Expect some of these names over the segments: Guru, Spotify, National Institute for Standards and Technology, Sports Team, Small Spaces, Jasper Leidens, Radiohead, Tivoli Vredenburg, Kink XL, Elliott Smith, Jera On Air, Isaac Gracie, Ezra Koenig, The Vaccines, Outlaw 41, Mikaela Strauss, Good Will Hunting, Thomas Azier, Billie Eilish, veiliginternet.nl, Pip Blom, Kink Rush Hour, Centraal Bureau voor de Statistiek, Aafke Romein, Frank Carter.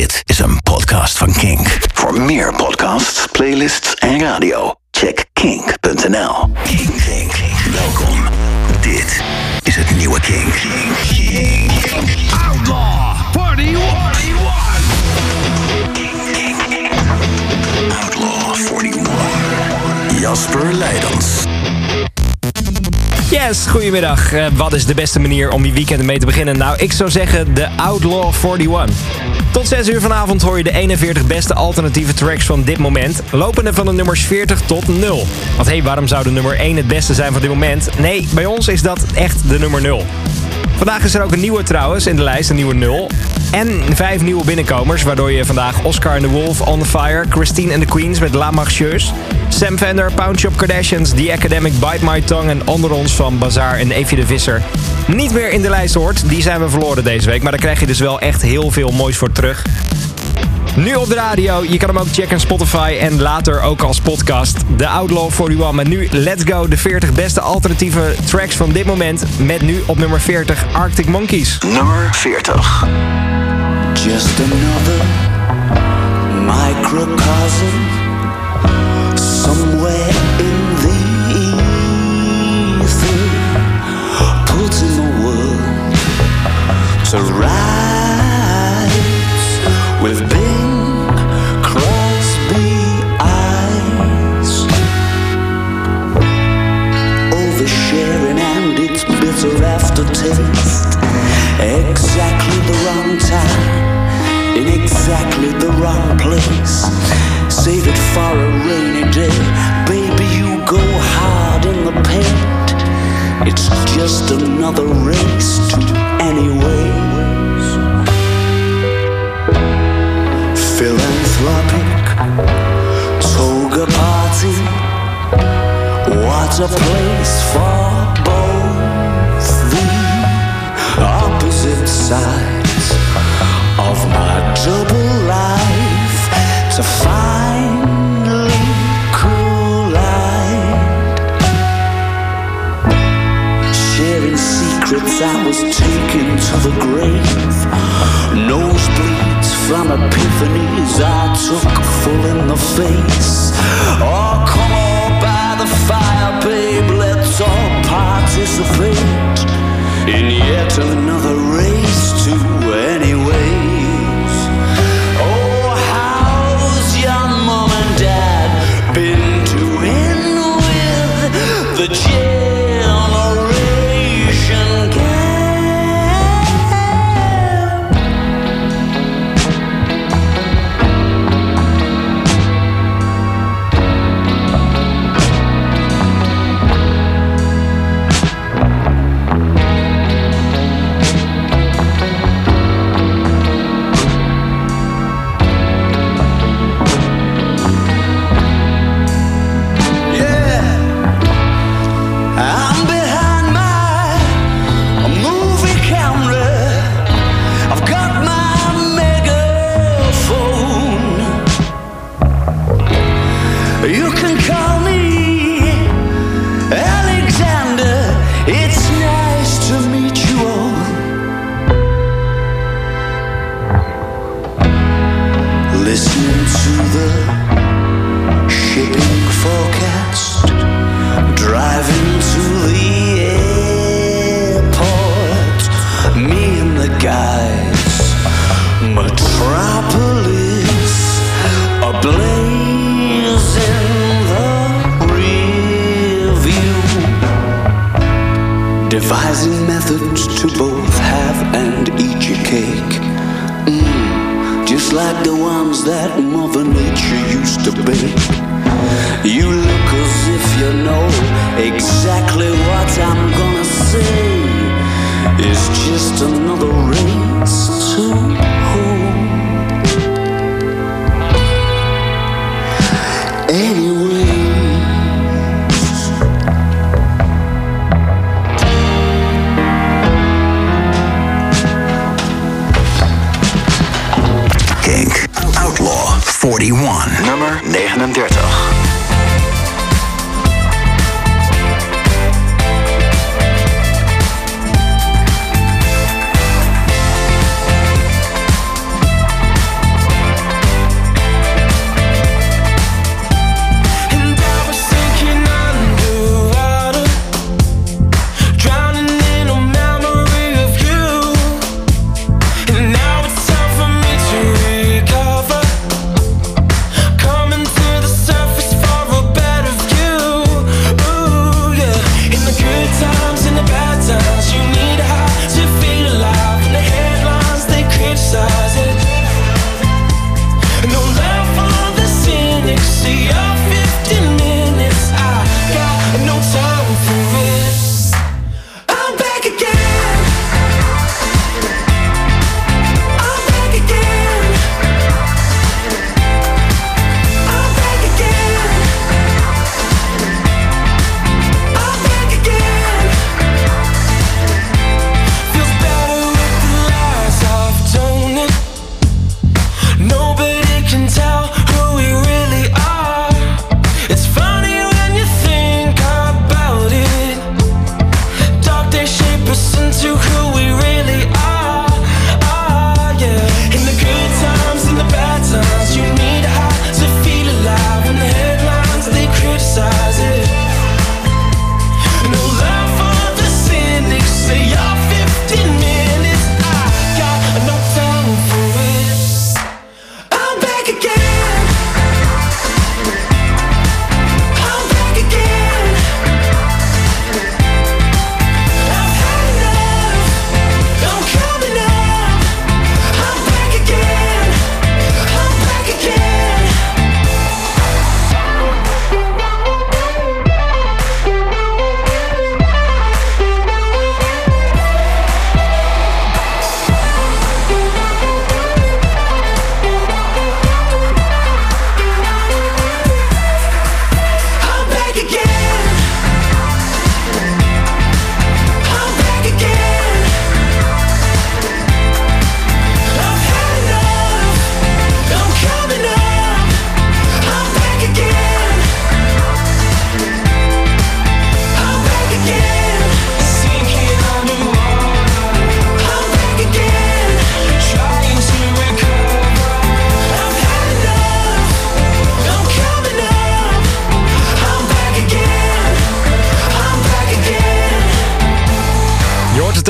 Dit is een podcast van Kink. Voor meer podcasts, playlists en radio, check kink.nl. Kink. Welkom. Dit is het nieuwe Kink. Kink. Outlaw 41. Kink. Outlaw 41. Jasper Leidens. Yes, goedemiddag. Wat is de beste manier om je weekend mee te beginnen? Nou, ik zou zeggen de Outlaw 41. Tot 6 uur vanavond hoor je de 41 beste alternatieve tracks van dit moment, lopende van de nummers 40 tot 0. Want hé, waarom zou de nummer 1 het beste zijn van dit moment? Nee, bij ons is dat echt de nummer 0. Vandaag is er ook een nieuwe trouwens in de lijst, een nieuwe 0. En 5 nieuwe binnenkomers, waardoor je vandaag Oscar and the Wolf, On The Fire, Christine and the Queens met La Marcheuse, Sam Fender, Pound Shop Kardashians, The Academic, Bite My Tongue en onder ons van Bazaar en Eefje de Visser niet meer in de lijst hoort. Die zijn we verloren deze week, maar daar krijg je dus wel echt heel veel moois voor terug. Nu op de radio, je kan hem ook checken op Spotify en later ook als podcast. De Outlaw 41, maar nu Let's Go, de 40 beste alternatieve tracks van dit moment. Met nu op nummer 40, Arctic Monkeys. Nummer 40. Just another microcosm somewhere in the ether, put in the world to rise with big aftertaste, exactly the wrong time, in exactly the wrong place, save it for a rainy day, baby you go hard in the paint, it's just another race to anyways, philanthropic, toga party, what a place for opposite sides of my double life to finally collide, sharing secrets I was taken to the grave, nosebleeds from epiphanies I took full in the face. Oh come on by the fire babe, let's all participate in yet another race to anyways. Oh, how's your mom and dad been doing with the generation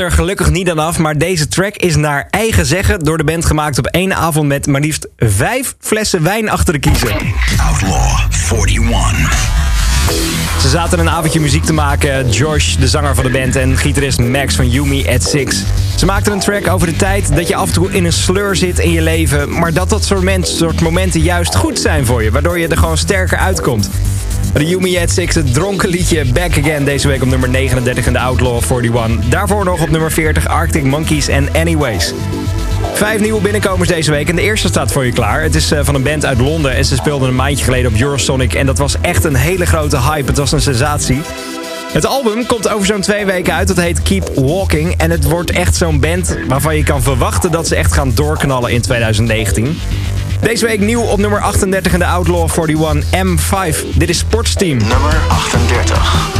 er gelukkig niet aan af, maar deze track is naar eigen zeggen door de band gemaakt op één avond met maar liefst 5 flessen wijn achter de kiezen. Outlaw 41. Ze zaten een avondje muziek te maken, Josh, de zanger van de band, en gitarist Max van You Me at Six. Ze maakten een track over de tijd dat je af en toe in een sleur zit in je leven, maar dat soort momenten juist goed zijn voor je, waardoor je er gewoon sterker uitkomt. De You Me at Six, het dronken liedje Back Again, deze week op nummer 39 in de Outlaw 41. Daarvoor nog op nummer 40 Arctic Monkeys en Anyways. 5 nieuwe binnenkomers deze week en de eerste staat voor je klaar. Het is van een band uit Londen en ze speelden een maandje geleden op Eurosonic. En dat was echt een hele grote hype, het was een sensatie. Het album komt over zo'n 2 weken uit, dat heet Keep Walking. En het wordt echt zo'n band waarvan je kan verwachten dat ze echt gaan doorknallen in 2019. Deze week nieuw op nummer 38 in de Outlaw 41 M5. Dit is Sports Team. Nummer 38.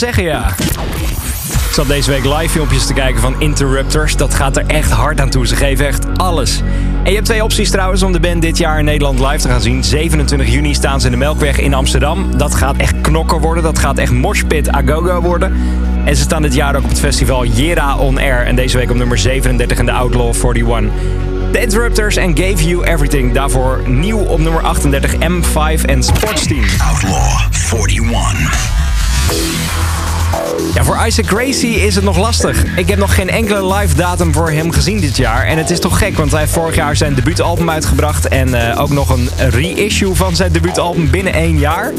wel zeggen, ja. Ik zat deze week live filmpjes te kijken van Interrupters. Dat gaat er echt hard aan toe. Ze geven echt alles. En je hebt twee opties trouwens om de band dit jaar in Nederland live te gaan zien. 27 juni staan ze in de Melkweg in Amsterdam. Dat gaat echt knokken worden. Dat gaat echt moshpit agogo worden. En ze staan dit jaar ook op het festival Jera On Air. En deze week op nummer 37 in de Outlaw 41. The Interrupters en Gave You Everything. Daarvoor nieuw op nummer 38 M5 en Sports Team. Outlaw 41. Ja, voor Isaac Gracie is het nog lastig. Ik heb nog geen enkele live datum voor hem gezien dit jaar. En het is toch gek, want hij heeft vorig jaar zijn debuutalbum uitgebracht. En ook nog een reissue van zijn debuutalbum binnen 1 jaar.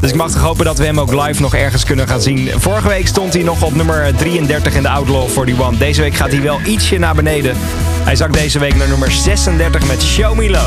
Dus ik mag toch hopen dat we hem ook live nog ergens kunnen gaan zien. Vorige week stond hij nog op nummer 33 in de Outlaw 41. Deze week gaat hij wel ietsje naar beneden. Hij zakt deze week naar nummer 36 met Show Me Love.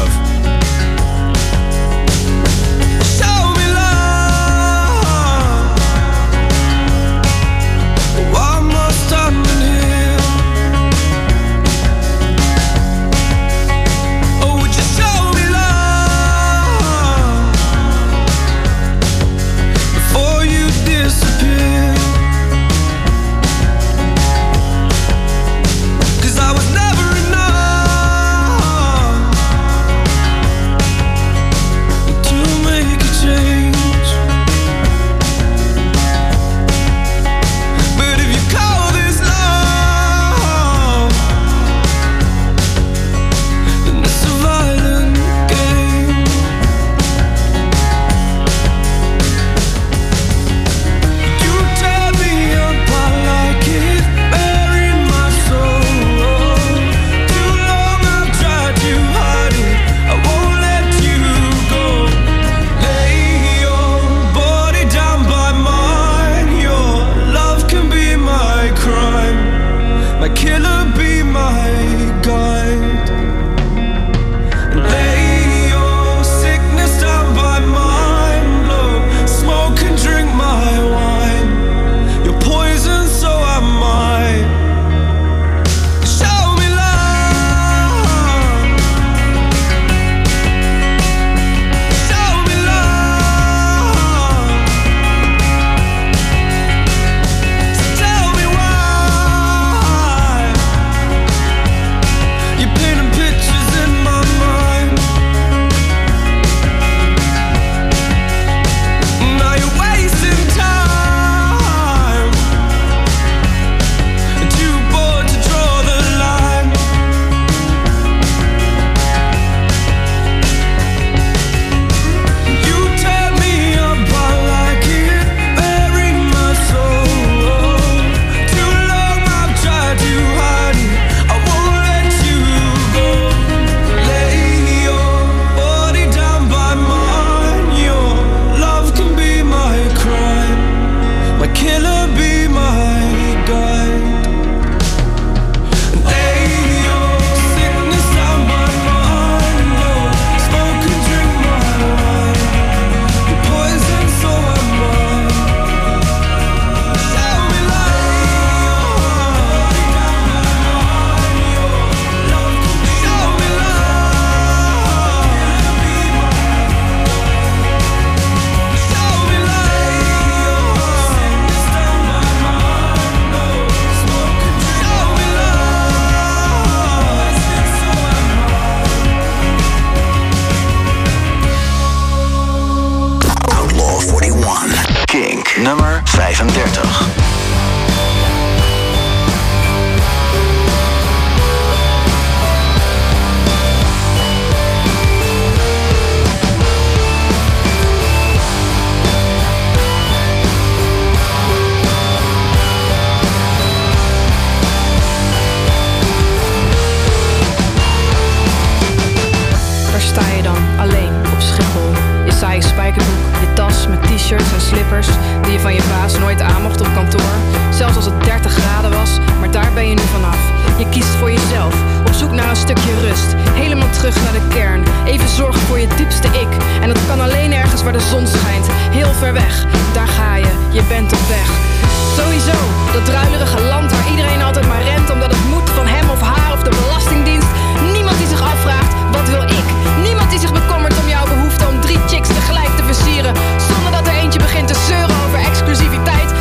Zonder dat er eentje begint te zeuren over exclusiviteit.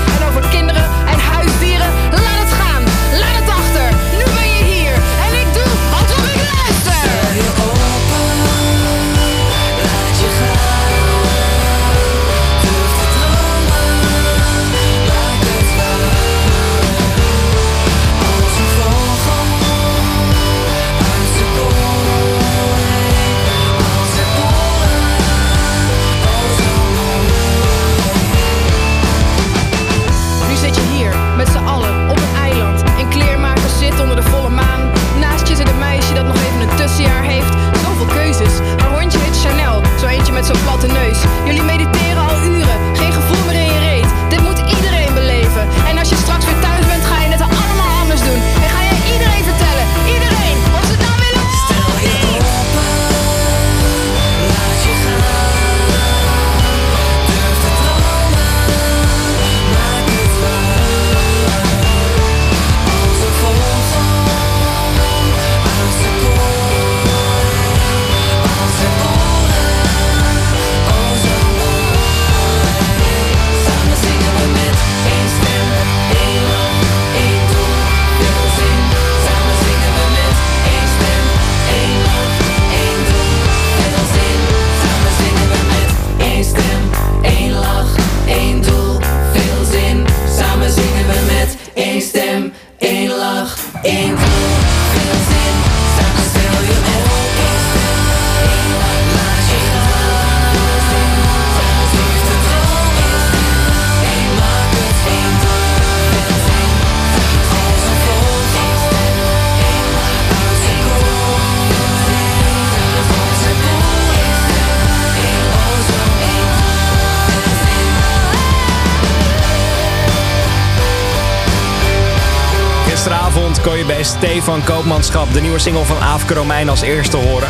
Kon je bij Stefan Koopmanschap de nieuwe single van Aafke Romein als eerste horen.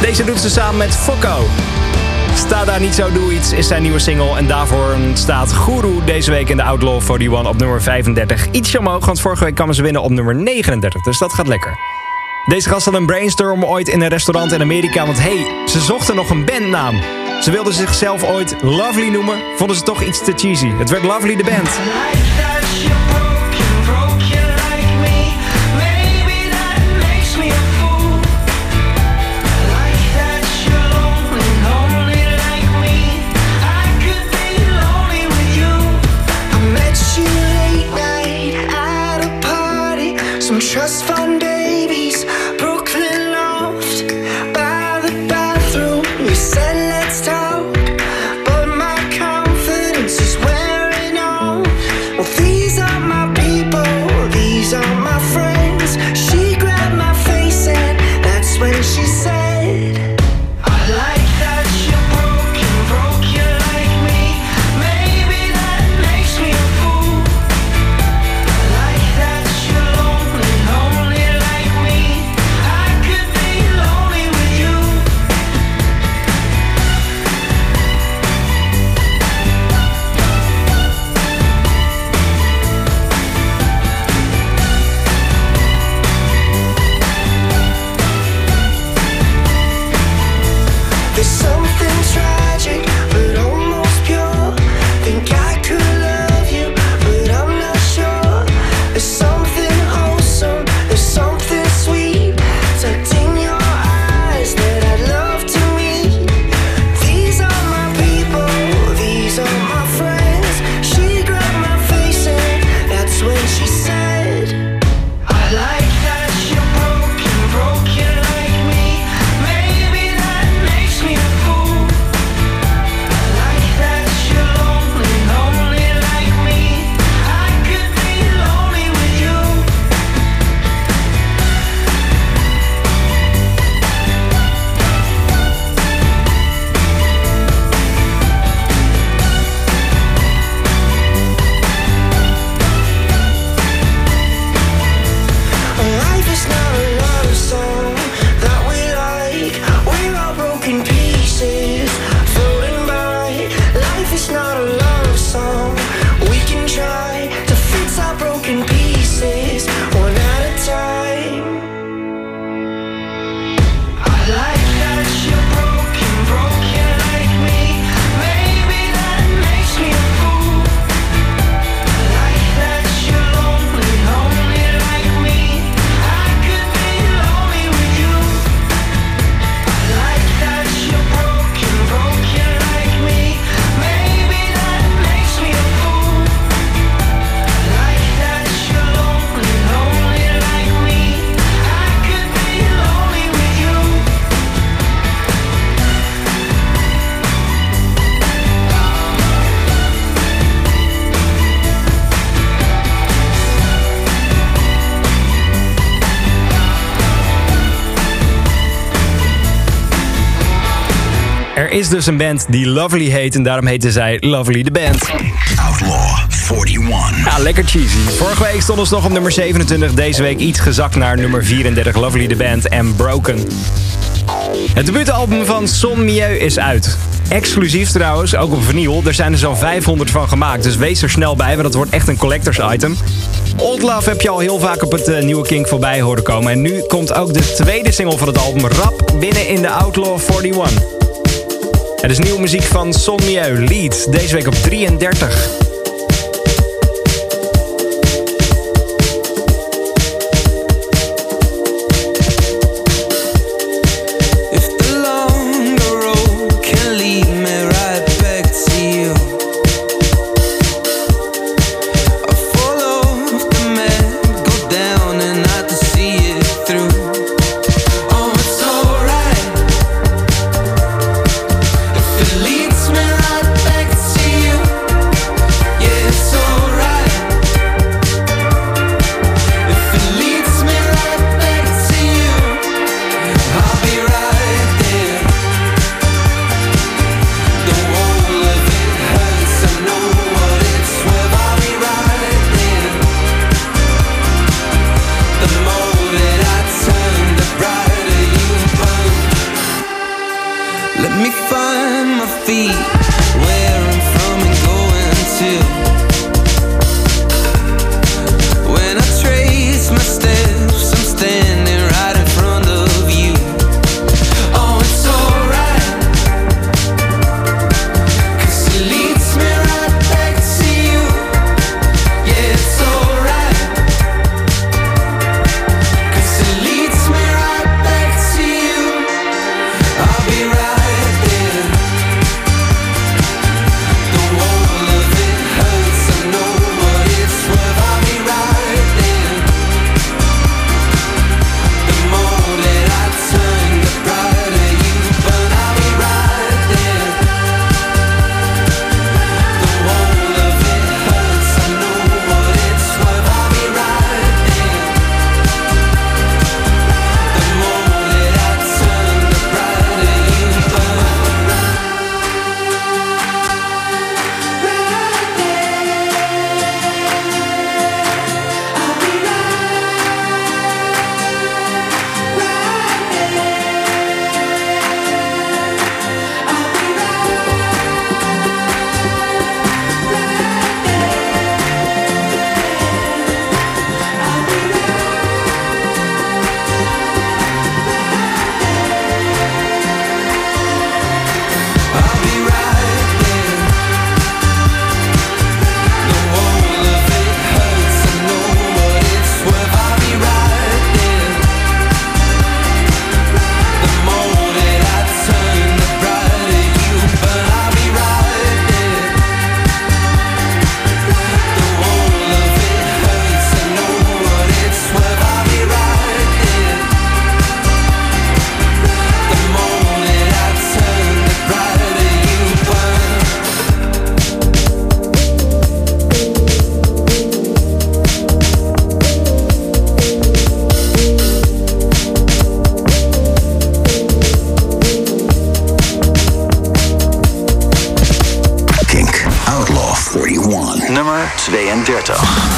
Deze doet ze samen met Foco. Sta daar niet zo doe iets is zijn nieuwe single en daarvoor staat Guru deze week in de Outlaw 41 op nummer 35. Ietsje omhoog, want vorige week kwamen ze winnen op nummer 39, dus dat gaat lekker. Deze gast had een brainstorm ooit in een restaurant in Amerika, want ze zochten nog een bandnaam. Ze wilden zichzelf ooit Lovely noemen, vonden ze toch iets te cheesy. Het werd Lovely the Band. Trust fund babies, Brooklyn loft, by the bathroom. You said let's talk, but my confidence is wearing off. Well, these are my people, these are my friends. She grabbed my face and that's when she said, er is dus een band die Lovely heet en daarom heette zij Lovely the Band. Outlaw 41. Ja, lekker cheesy. Vorige week stond ons nog op nummer 27. Deze week iets gezakt naar nummer 34. Lovely the Band en Broken. Het debuutalbum van Son Mieux is uit. Exclusief trouwens, ook op vinyl. Er zijn er zo'n 500 van gemaakt, dus wees er snel bij, want dat wordt echt een collectors item. Old Love heb je al heel vaak op het nieuwe Kink voorbij horen komen. En nu komt ook de tweede single van het album rap binnen in de Outlaw 41. Het is nieuwe muziek van Son Mieux, Lead, deze week op 33. If the longer road can lead me right back to you, I follow the man, go down and I 32.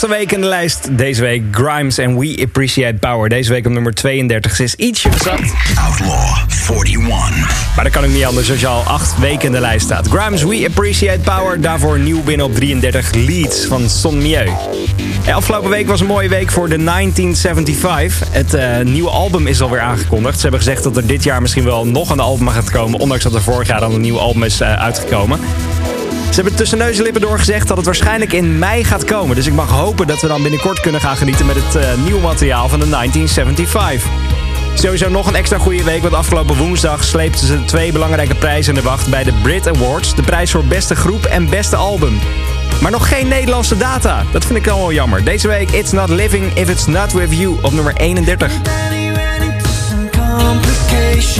De week in de lijst. Deze week Grimes en We Appreciate Power. Deze week op nummer 32. Ze is ietsje gezakt. Outlaw 41. Maar dat kan ik niet anders als je al 8 weken in de lijst staat. Grimes, We Appreciate Power. Daarvoor nieuw binnen op 33. Leeds van Son Mieux. En afgelopen week was een mooie week voor de 1975. Het nieuwe album is alweer aangekondigd. Ze hebben gezegd dat er dit jaar misschien wel nog een album gaat komen. Ondanks dat er vorig jaar al een nieuw album is uitgekomen. Ze hebben tussen neus en lippen doorgezegd dat het waarschijnlijk in mei gaat komen. Dus ik mag hopen dat we dan binnenkort kunnen gaan genieten met het nieuwe materiaal van de 1975. Sowieso nog een extra goede week, want afgelopen woensdag sleepten ze 2 belangrijke prijzen in de wacht bij de Brit Awards. De prijs voor beste groep en beste album. Maar nog geen Nederlandse data. Dat vind ik dan wel jammer. Deze week It's Not Living If It's Not With You op nummer 31. Things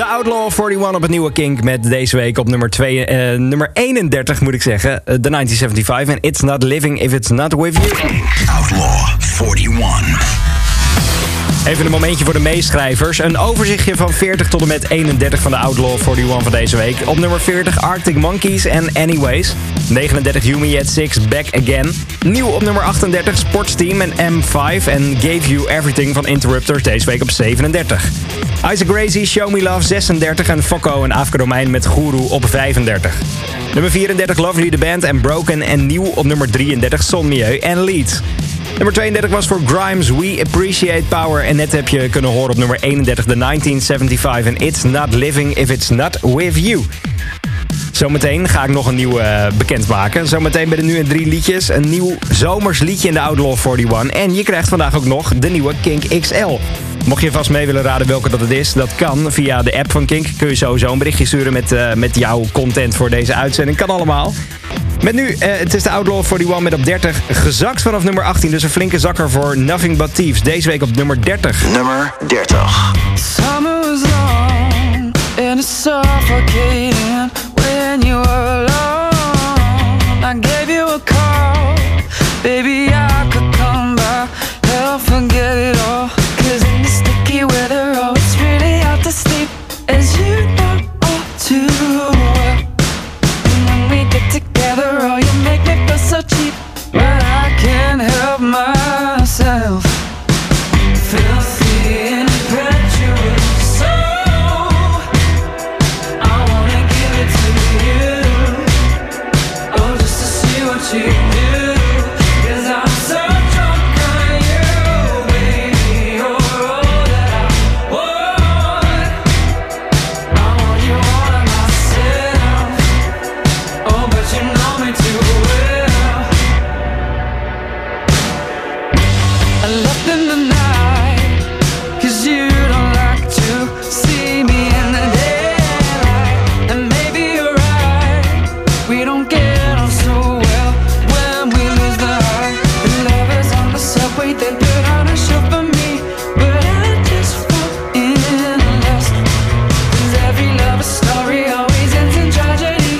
De Outlaw 41 op het nieuwe Kink met deze week op nummer 31 moet ik zeggen. The 1975 en It's Not Living If It's Not With You. Outlaw 41. Even een momentje voor de meeschrijvers. Een overzichtje van 40 tot en met 31 van de Outlaw 41 van deze week. Op nummer 40 Arctic Monkeys en Anyways. 39 You Me at Six, Back Again. Nieuw op nummer 38 Sports Team en M5 en Gave You Everything van Interrupters deze week op 37. Isaac Gracie, Show Me Love 36 en Foco en Afrika Domein met Guru op 35. Nummer 34 Lovely the Band en Broken en nieuw op nummer 33 Son Mieux en Leeds. Nummer 32 was voor Grimes, We Appreciate Power. En net heb je kunnen horen op nummer 31, de 1975. En It's Not Living If It's Not With You. Zometeen ga ik nog een nieuwe bekendmaken. Zometeen bij de Nu en 3 liedjes. Een nieuw zomers liedje in de Outlaw 41. En je krijgt vandaag ook nog de nieuwe Kink XL. Mocht je vast mee willen raden welke dat het is, dat kan. Via de app van Kink kun je sowieso een berichtje sturen met jouw content voor deze uitzending. Kan allemaal. Met nu, het is de Outlaw 41 met op 30. Gezakt vanaf nummer 18, dus een flinke zakker voor Nothing But Thieves. Deze week op nummer 30. Nummer 30. Summer was long and it's suffocating when you were alone. I gave you a call, baby I could come by, help forget it all. Cause in the sticky weather, oh it's really hard to sleep as you know all too well. And when we get together, oh, you make me feel so cheap, but I can't help myself. Filthy and impetuous soul, I wanna give it to you, oh, just to see what you do. Cause I'm so drunk on you, baby, you're all that I want. I want you all of myself, oh, but you know too well. I left in the night, cause you don't like to see me in the daylight. And maybe you're right, we don't get on so well when we lose the heart. The lovers on the subway, they put on a show for me, but I just fall in lust. Cause every lover's story always ends in tragedy.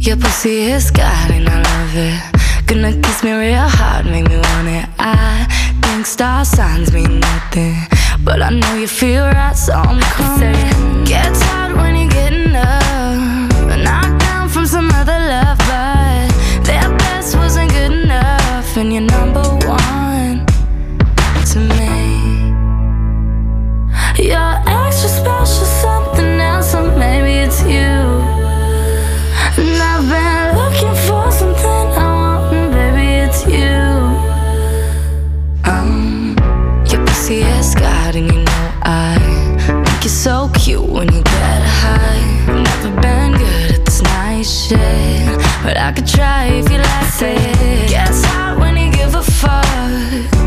Your pussy is God and I love it. Gonna kiss Hits me real hard, make me want it. I think star signs mean nothing, but I know you feel right, so I'm coming. Gets hard when you're getting up, knocked down from some other love, but their best wasn't good enough, and you're number one to me. You're extra special, something else, or maybe it's you. And I've been looking for something I want, and baby, it's you. Your pussy is God, and you know I think you're so cute when you get high. Never been good at this nice shit, but I could try if you like it. Gets hot when you give a fuck,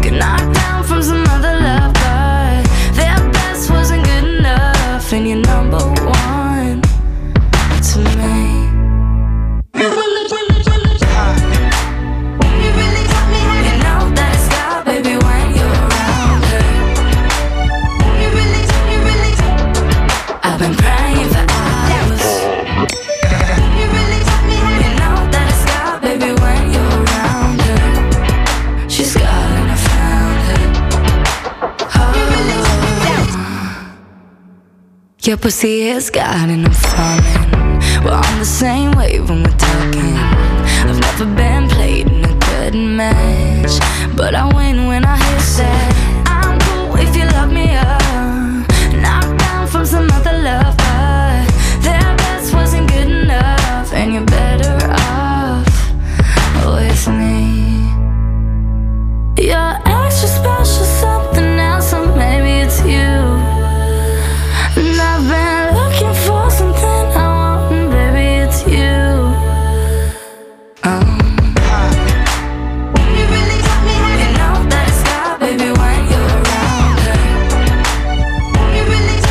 get knocked down from some other love, but their best wasn't good enough, and you're number one to me. Your pussy is God and I'm falling. We're on the same wave when we're talking. I've never been played in a good match, but I win when I hit that. I'm cool if you lock me up, knocked down from some other love, but their best wasn't good enough, and you're better off with me. You're extra special, something else, or maybe it's you. And I've been looking for something I want, and baby, it's you. You really got me, you know that it's God, baby, when you're around her. You really got,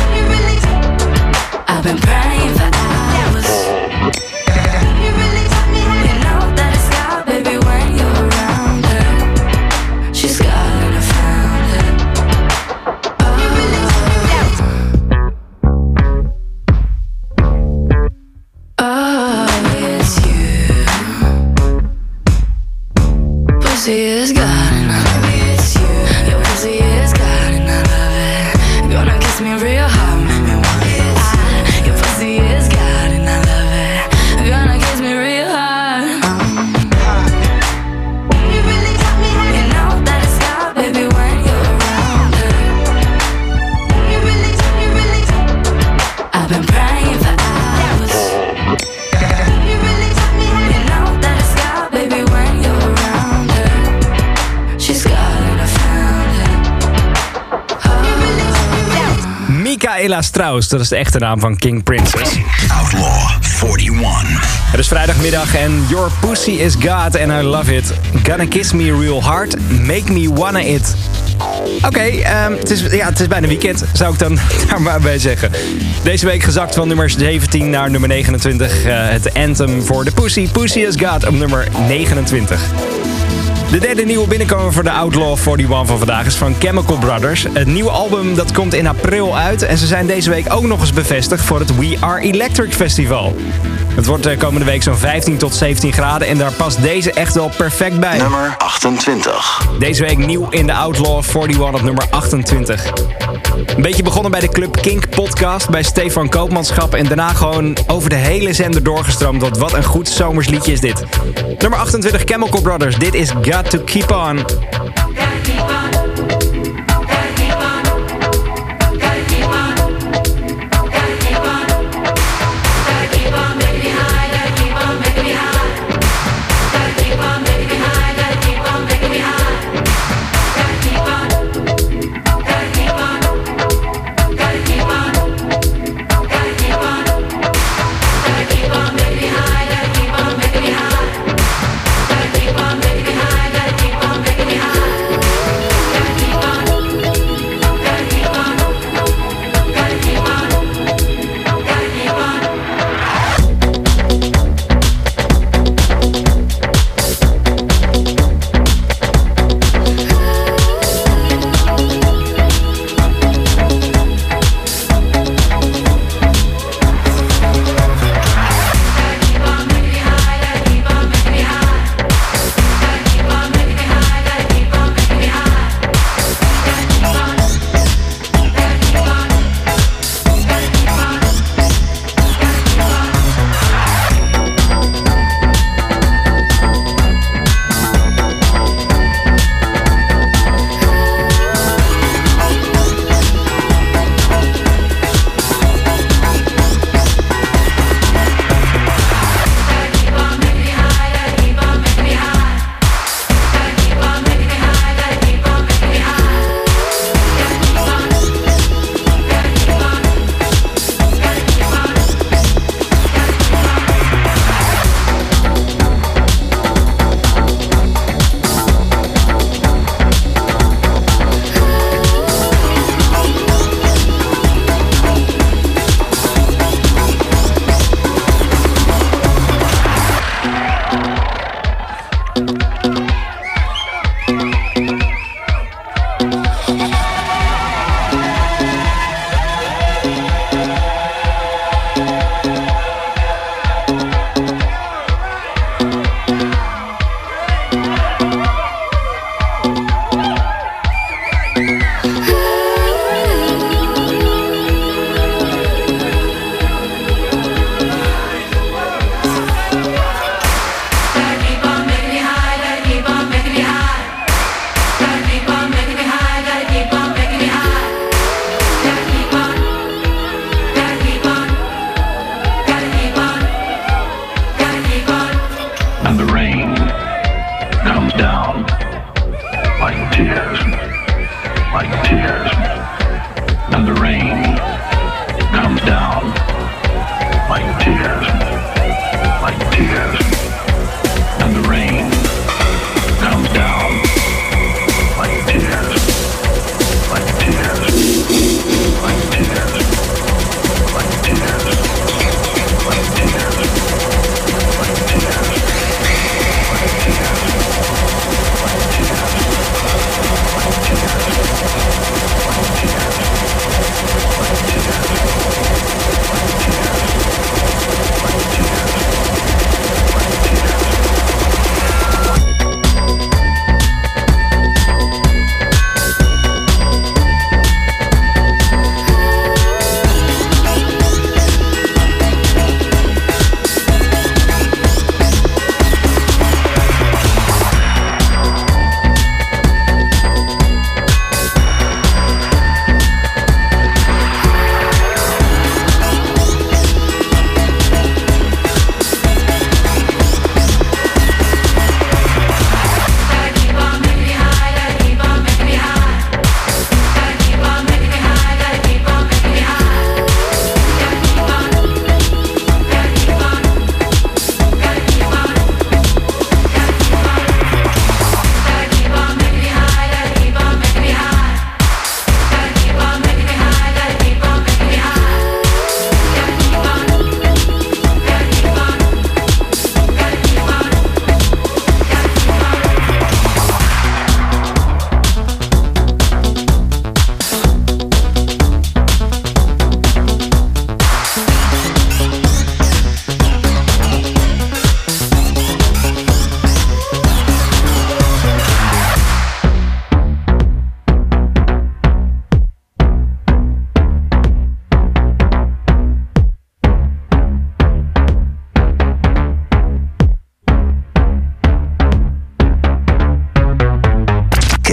I've been praying for hours. You really got me, you know that it's God, baby, when you're around her. She's God and I found her. Oh, you really is God and I love it. It's you. Your pussy is God and I love it. Gonna kiss me real hard, make me want it. Your pussy is God and I love it. Gonna kiss me real hard. You really got me, you know that it's God, baby, when you're around her. You really got, I've been praying for hours. You really got me, you know that it's God, baby, when you're around. Mikaela Strauss, dat is de echte naam van King Princess. Outlaw 41. Het is vrijdagmiddag en your pussy is God and I love it. Gonna kiss me real hard, make me wanna it. Oké, het is bijna weekend, zou ik dan daar maar bij zeggen. Deze week gezakt van nummer 17 naar nummer 29. Het anthem voor de pussy, pussy is God, op nummer 29. De derde nieuwe binnenkomer voor de Outlaw 41 van vandaag is van Chemical Brothers. Het nieuwe album dat komt in april uit en ze zijn deze week ook nog eens bevestigd voor het We Are Electric Festival. Het wordt de komende week zo'n 15 tot 17 graden en daar past deze echt wel perfect bij. Nummer 28. Deze week nieuw in de Outlaw 41 op nummer 28. Een beetje begonnen bij de Club Kink podcast bij Stefan Koopmanschap en daarna gewoon over de hele zender doorgestroomd. Want wat een goed zomersliedje is dit. Nummer 28, Chemical Brothers. Dit is Got to Keep On. Yeah.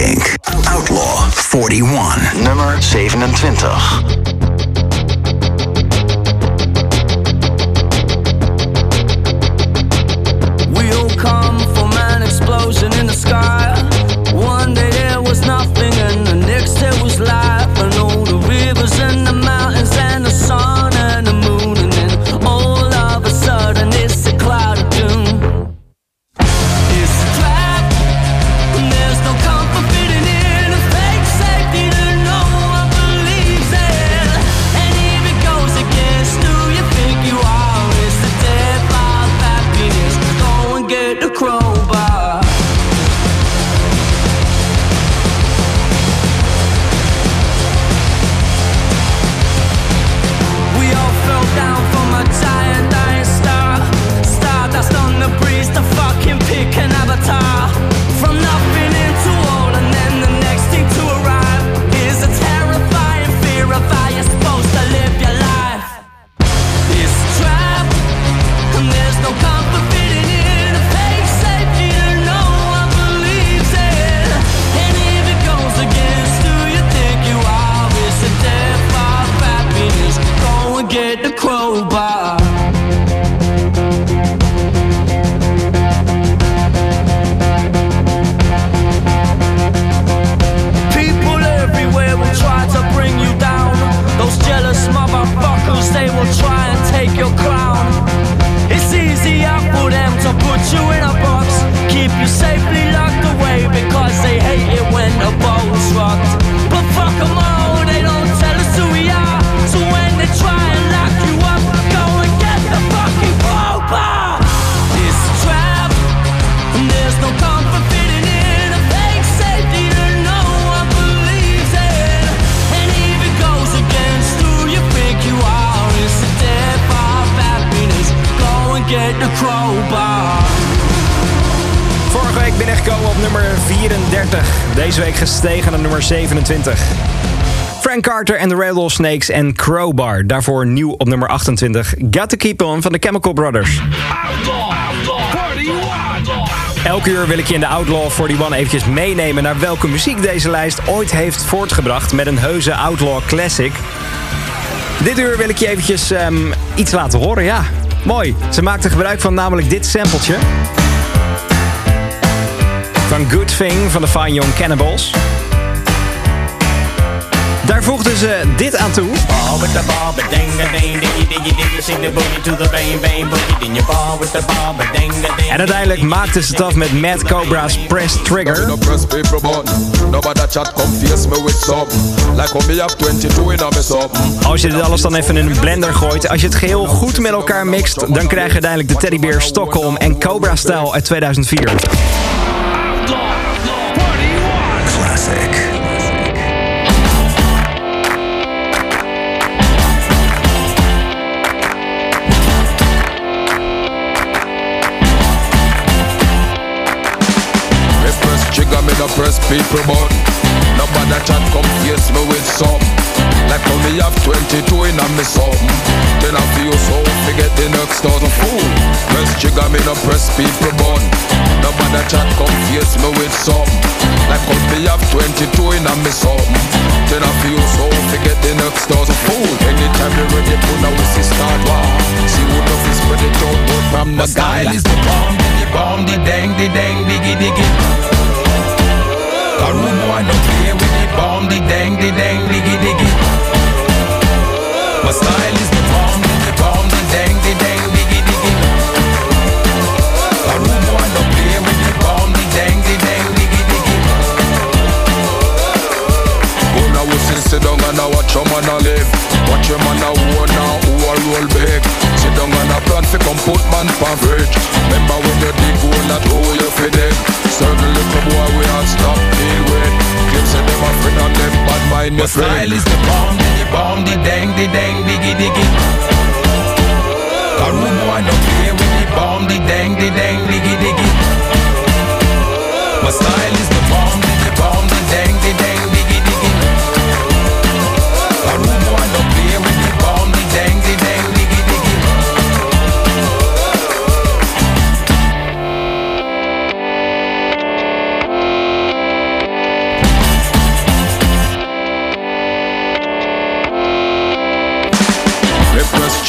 Kink. Outlaw 41. Nummer 27. We all come from an explosion in the sky. One day there was nothing and the next there was life. And all the rivers and the mountains and the sun and the moon. And then all of a sudden it's a cloud of doom. Gestegen naar nummer 27. Frank Carter en de Rattlesnakes en Crowbar. Daarvoor nieuw op nummer 28. Got to Keep On van de Chemical Brothers. Elke uur wil ik je in de Outlaw 41 eventjes meenemen naar welke muziek deze lijst ooit heeft voortgebracht met een heuse Outlaw Classic. Dit uur wil ik je eventjes iets laten horen, ja. Mooi. Ze maakten gebruik van namelijk dit sampletje. Van Good Thing van de Fine Young Cannibals. Daar voegden ze dit aan toe. En uiteindelijk maakten ze het af met Mad Cobra's Press Trigger. Als je dit alles dan even in een blender gooit, als je het geheel goed met elkaar mixt, dan krijg je uiteindelijk de teddybeer Stockholm en Cobra Style uit 2004. Press people born. Nobody chat confuse me with some. Like when me have 22 in a me some. Then I feel so forget the next thousand fool. Press trigger me no press people born. Nobody chat confuse me with some. Like when me have 22 in a me some. Then I feel so forget the next thousand fool. Anytime you ready for now we see start war. See who knows is spread it out from the sky. The style is the bomb, the dang, diggy, diggy. A room one don't play with the bomb, the dang, diggy, diggy. My style is the bomb, the dang, diggy, diggy. A room one don't play with the dang, diggy, diggy. Go now we sit down and I watch your man a live. Watch your man a war now, who a roll big. Sit down and a plan for come put man for bridge. Remember when you dig hole that hole you fit in. Circle little boy we all stop deal with. Clips and them a friend and them bad mind my friend. My style is the bomb, the dang, diggy, diggy. A room boy don't play with the dang, diggy, diggy. My style is the bomb, the dang, diggy, diggy. A room boy don't play with the dang, diggy, diggy.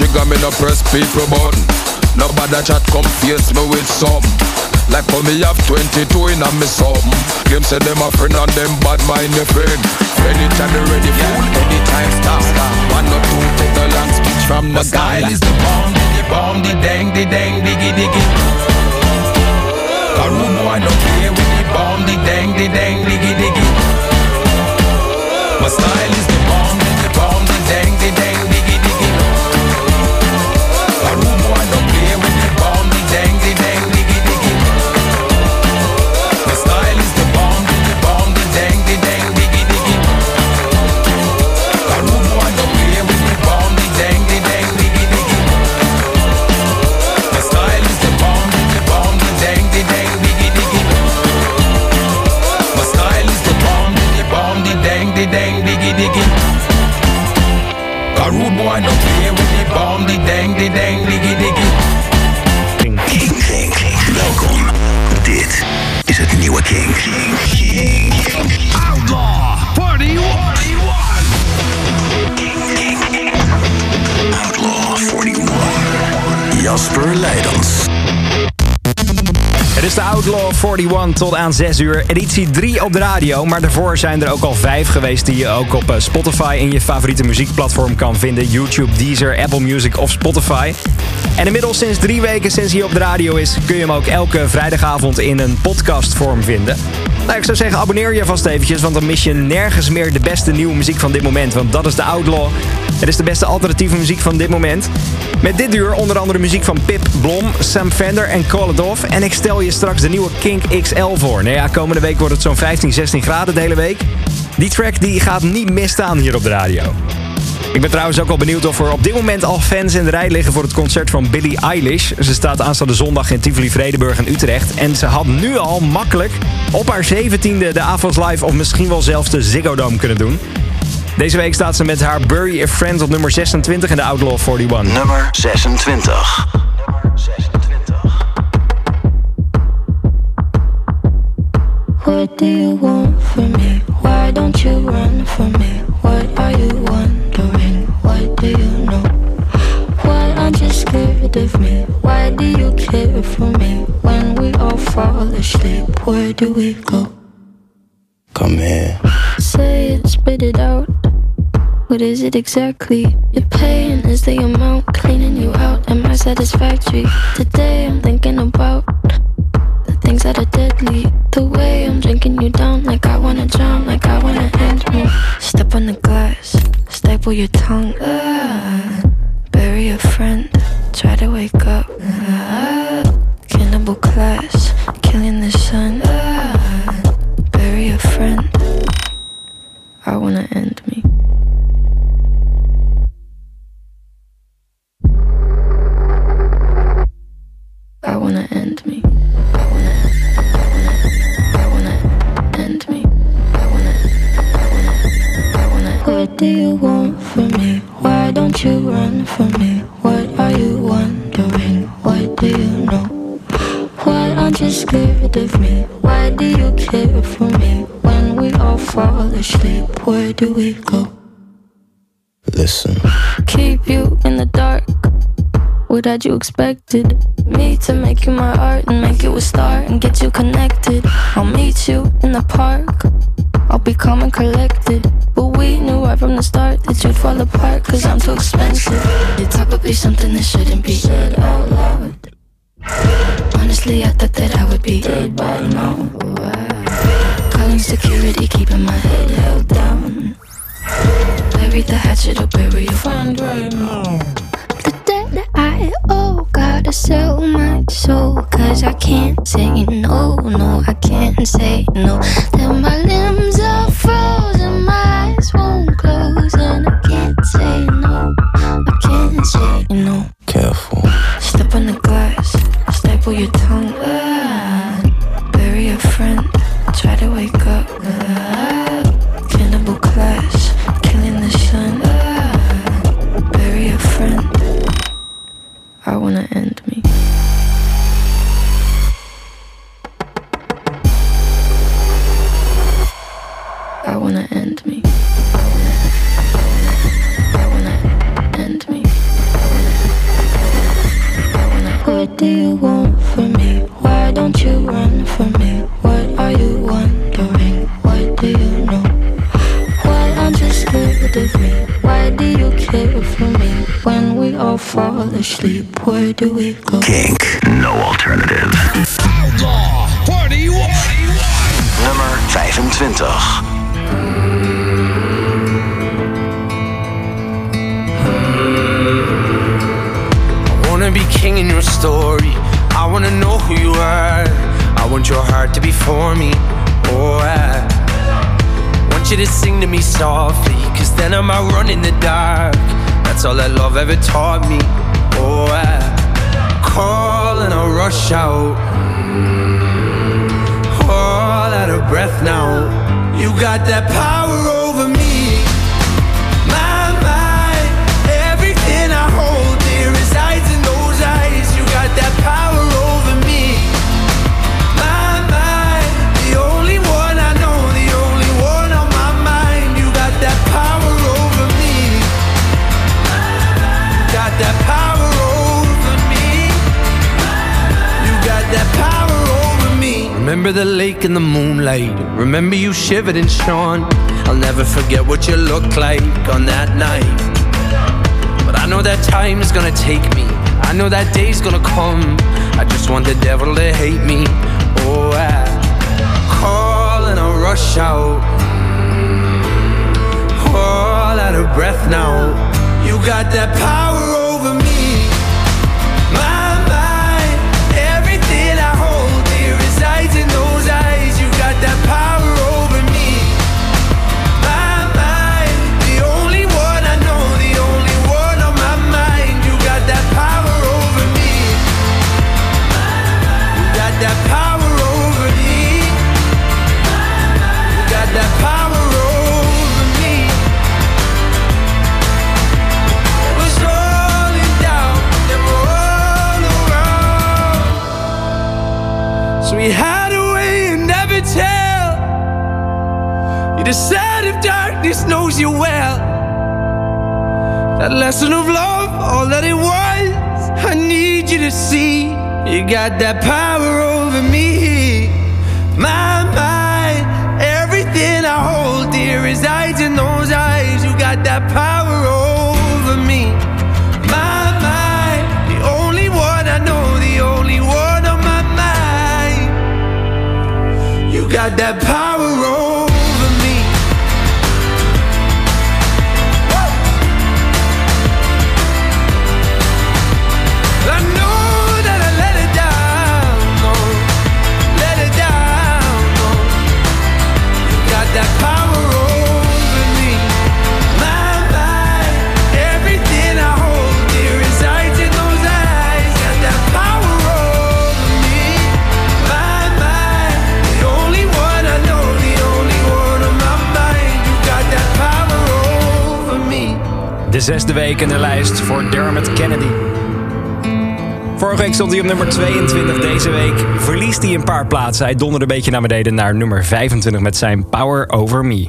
trigger, me no press people button. Nobody chat confuse me with something. Like for me have 22 in a me something. Them say them a friend and them bad mind the friend. Anytime they ready, fool, anytime stop. One or two, take the long speech from the guy. Style is the bomb, the dang, the dang, diggy, diggy. Karumo, I don't play with the bomb, the dang, diggy, diggy. My style is the bomb, the dang, diggy, diggy. Karumo, I don't play with the dang, diggy, diggy. My style is the bomb, the dang, diggy, diggy. Karumo, I don't play with the dang, diggy, diggy. My style is the bomb, the dang, diggy, diggy. My style is the dang, the dang. Rude boy no play with the bomb, the dang, diggy, diggy. King. Welkom. Dit is het nieuwe King. Outlaw 41. Outlaw 41. Jasper Leidens. Het is de Outlaw 41 tot aan 6 uur, editie 3 op de radio. Maar daarvoor zijn er ook al 5 geweest die je ook op Spotify in je favoriete muziekplatform kan vinden. YouTube, Deezer, Apple Music of Spotify. En inmiddels sinds 3 weken sinds hij op de radio is, kun je hem ook elke vrijdagavond in een podcastvorm vinden. Nou, ik zou zeggen, abonneer je vast eventjes, want dan mis je nergens meer de beste nieuwe muziek van dit moment. Want dat is de Outlaw. Het is de beste alternatieve muziek van dit moment. Met dit uur onder andere muziek van Pip Blom, Sam Fender en Call It Off. En ik stel je straks de nieuwe Kink XL voor. Nou ja, komende week wordt het zo'n 15, 16 graden de hele week. Die track die gaat niet misstaan hier op de radio. Ik ben trouwens ook al benieuwd of er op dit moment al fans in de rij liggen voor het concert van Billie Eilish. Ze staat aanstaande zondag in Tivoli Vredenburg in Utrecht. En ze had nu al makkelijk op haar 17e de Avals Live of misschien wel zelfs de Ziggo Dome kunnen doen. Deze week staat ze met haar Bury a Friend op nummer 26 in de Outlaw 41. Nummer 26. What do you want from me? Why don't you run from me? What are you wondering? What do you know? Why aren't you scared of me? Why do you care for me? When we all fall asleep, where do we go? Come here. Say it, spit it out. What is it exactly? Your pain is the amount cleaning you out. Am I satisfactory? Today I'm thinking about the things that are deadly. The way I'm drinking you down, like I wanna drown, like I wanna end me. Step on the glass, staple your tongue. Bury a friend, try to wake up. Cannibal class, killing the sun. Bury a friend. I wanna end me. I wanna end me. I wanna end me. I wanna. What do you want from me? Why don't you run from me? What are you wondering? What do you know? Why aren't you scared of me? Why do you care for me? When we all fall asleep, where do we go? Listen. Keep you in the dark. What had you expected? Me to make you my art and make you a star and get you connected. I'll meet you in the park. I'll be calm and collected. But we knew right from the start that you'd fall apart, cause I'm too expensive. You'd probably something that shouldn't be said out loud. Honestly, I thought that I would be dead by now. Calling security, keeping my head held down. Bury the hatchet or bury your friend right now. The debt that I owe, gotta sell my soul. Cause I can't say no, no, I can't say no. Then my limbs are frozen, my eyes won't close. And I can't say no, I can't say no. Careful. Step on the glass, staple your tongue. Bury a friend, try to wake up. Cannibal class, killing the sun. Bury a friend. I wanna end me. fall asleep, where do we go? Kink, no alternative. Outlaw 41. Nummer 25. I wanna be king in your story. I wanna know who you are. I want your heart to be for me. Oh, I want you to sing to me softly, 'cause then I might run in the dark. That's all that love ever taught me. Oh, I call and I rush out, all out of breath now. You got that power over me. My, everything I hold dear resides in those eyes. You got that power over me. That power over me. You got that power over me. Remember the lake in the moonlight. Remember you shivered and shone. I'll never forget what you looked like on that night. But I know that time is gonna take me. I know that day's gonna come. I just want the devil to hate me. Oh, I call and I rush out, all out of breath now. You got that power over me. My, everything I hold dear resides in those eyes. You got that power over me. My, the only one I know, the only one on my mind. You got that power over me. You got that power over me. You got that power over me. So we hide away and never tell. You decide if darkness knows you well. That lesson of love, all that it was, I need you to see. You got that power over me. My mind, everything I hold dear resides in those eyes. You got that power over me. My mind, the only one I know, the only one. You got that power over me. Whoa. I know that I let it down, no, let it down, no. You got that power over me. My mind, everything I hold dear resides in those eyes. Got that power over me. My mind, the only one I know, the only one on my mind. You got that power over me. De zesde week in de lijst voor Dermot Kennedy. Vorige week stond hij op nummer 22. Deze week verliest hij een paar plaatsen. Hij donderde een beetje naar beneden naar nummer 25 met zijn Power Over Me.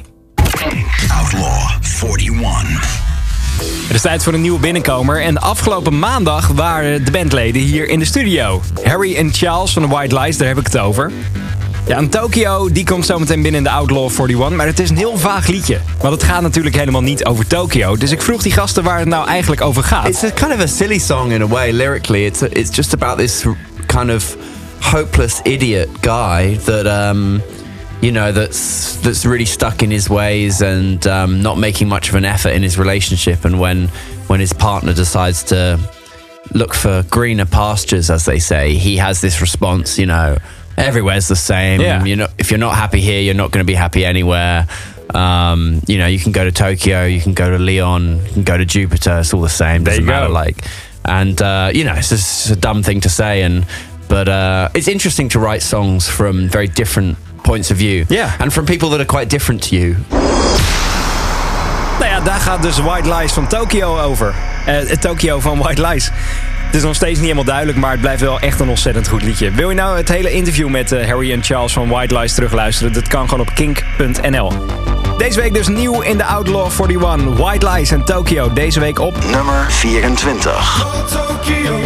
Outlaw 41. Het is tijd voor een nieuwe binnenkomer en afgelopen maandag waren de bandleden hier in de studio. Harry en Charles van de White Lies, daar heb ik het over. Ja, en Tokyo, die komt zometeen binnen in de Outlaw 41, maar het is een heel vaag liedje. Want het gaat natuurlijk helemaal niet over Tokyo, dus ik vroeg die gasten waar het nou eigenlijk over gaat. It's a kind of a silly song in a way, lyrically. It's just about this kind of hopeless idiot guy that... you know, that's really stuck in his ways and not making much of an effort in his relationship. And when his partner decides to look for greener pastures, as they say, he has this response, you know, everywhere's the same. Yeah. You know, if you're not happy here, you're not going to be happy anywhere. You know, you can go to Tokyo, you can go to Lyon, you can go to Jupiter. It's all the same. Doesn't matter. Like, and you know, it's just a dumb thing to say. And but it's interesting to write songs from very different points of view. Yeah. And from people that are quite different to you. Nou ja, daar gaat dus White Lies van Tokyo over. Tokyo van White Lies. Het is nog steeds niet helemaal duidelijk, maar het blijft wel echt een ontzettend goed liedje. Wil je nou het hele interview met Harry en Charles van White Lies terugluisteren? Dat kan gewoon op kink.nl. Deze week dus nieuw in de Outlaw 41. White Lies en Tokyo. Deze week op nummer 24. Tokyo,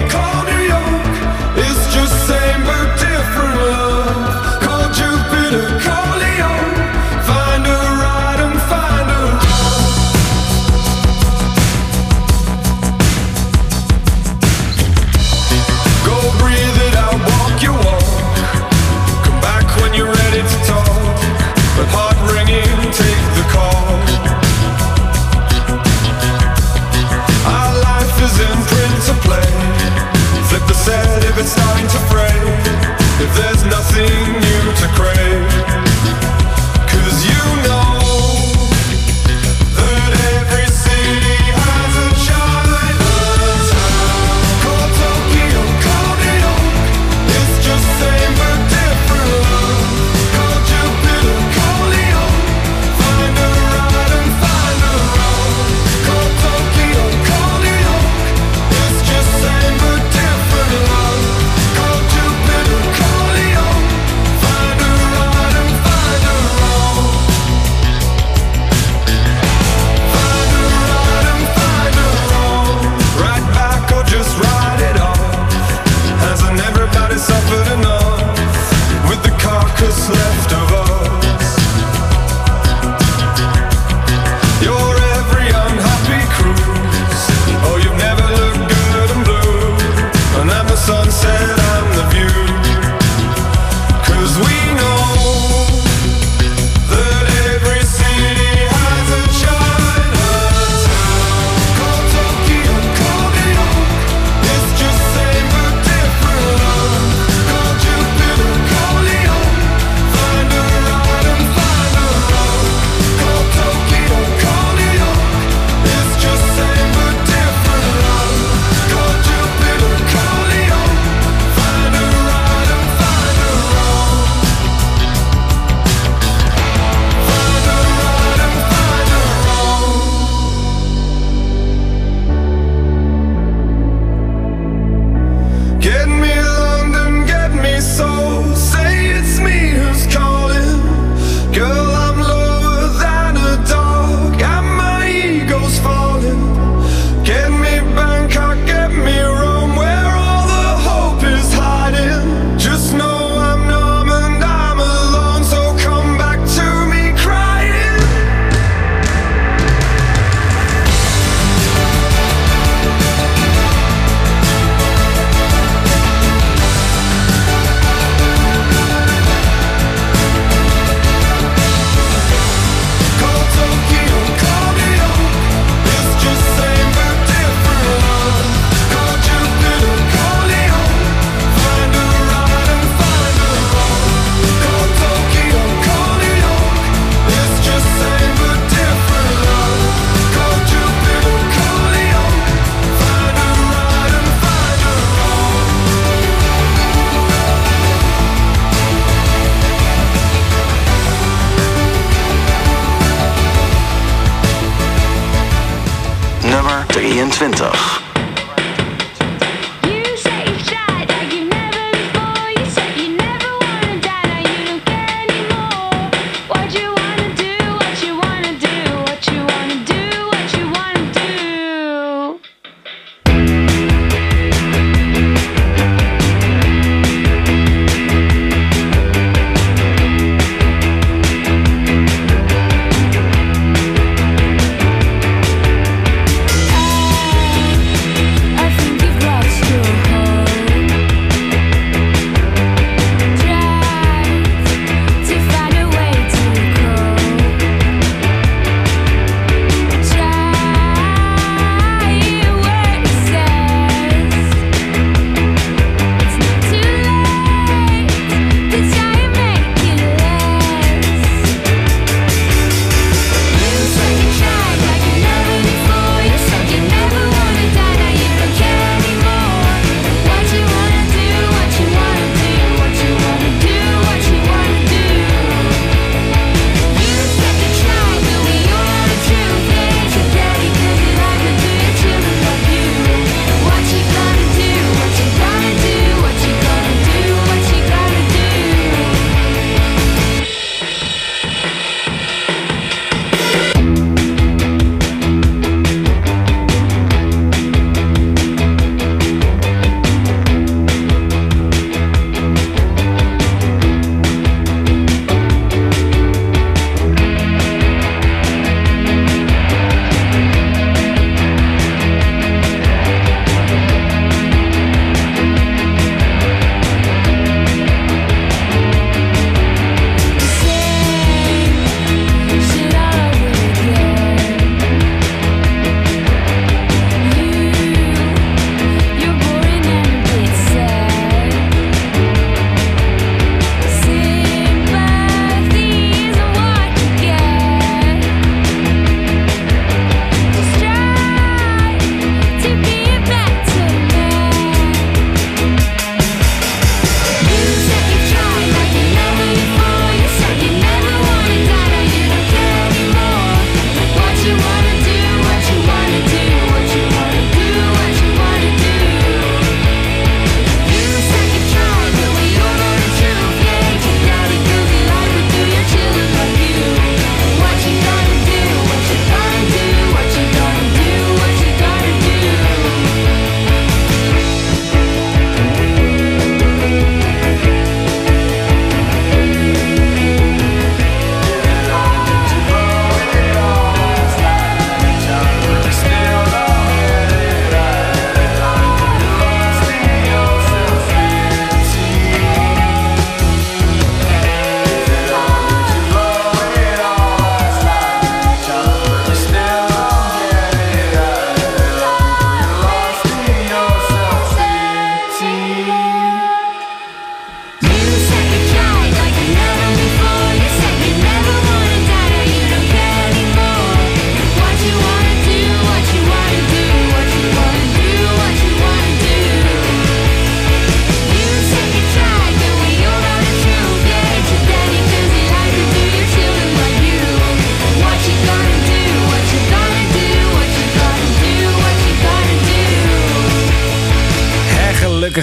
23.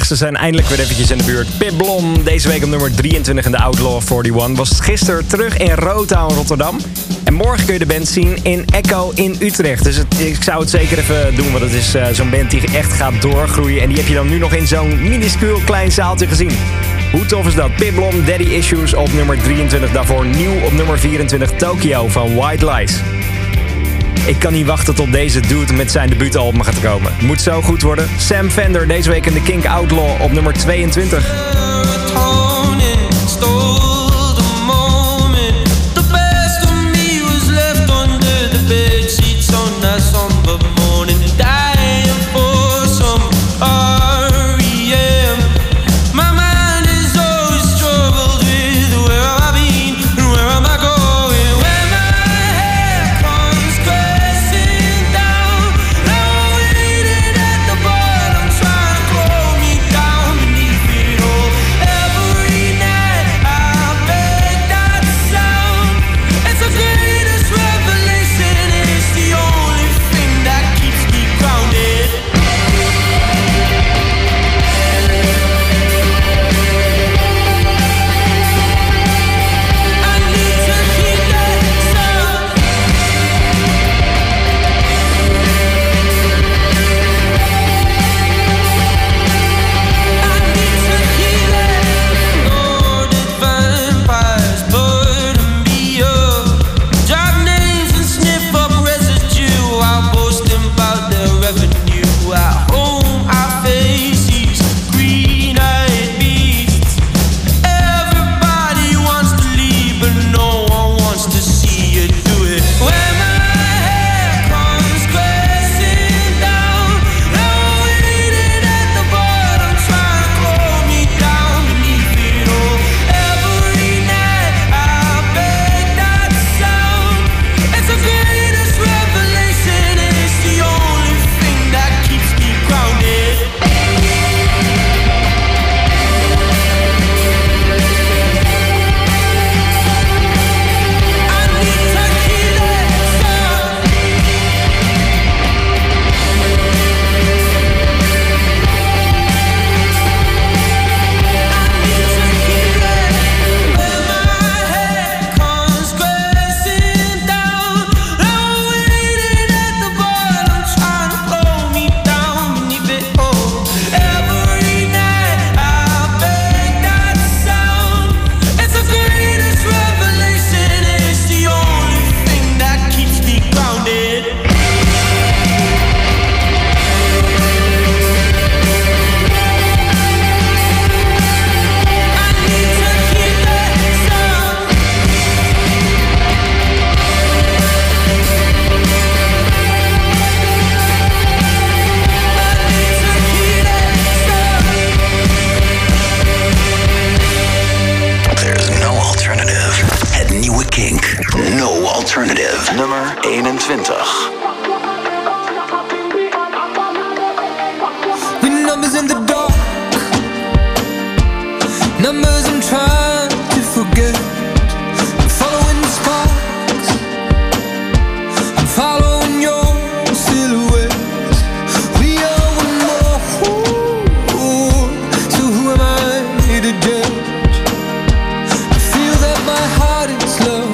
Ze zijn eindelijk weer eventjes in de buurt. Pip Blom, deze week op nummer 23 in de Outlaw 41... was gisteren terug in Rotown, Rotterdam. En morgen kun je de band zien in Echo in Utrecht. Dus ik zou het zeker even doen, want het is zo'n band die echt gaat doorgroeien. En die heb je dan nu nog in zo'n minuscuul klein zaaltje gezien. Hoe tof is dat? Pip Blom, Daddy Issues op nummer 23. Daarvoor nieuw op nummer 24, Tokyo van White Lies. Ik kan niet wachten tot deze dude met zijn debuutalbum gaat komen. Moet zo goed worden. Sam Fender, deze week in de Kink Outlaw op nummer 22. Alternative. Nummer 21. We numbers in the dark, numbers I'm trying to forget. I'm following the sparks, I'm following your silhouettes. We are one more fool, so who am I here to judge? I feel that my heart is low.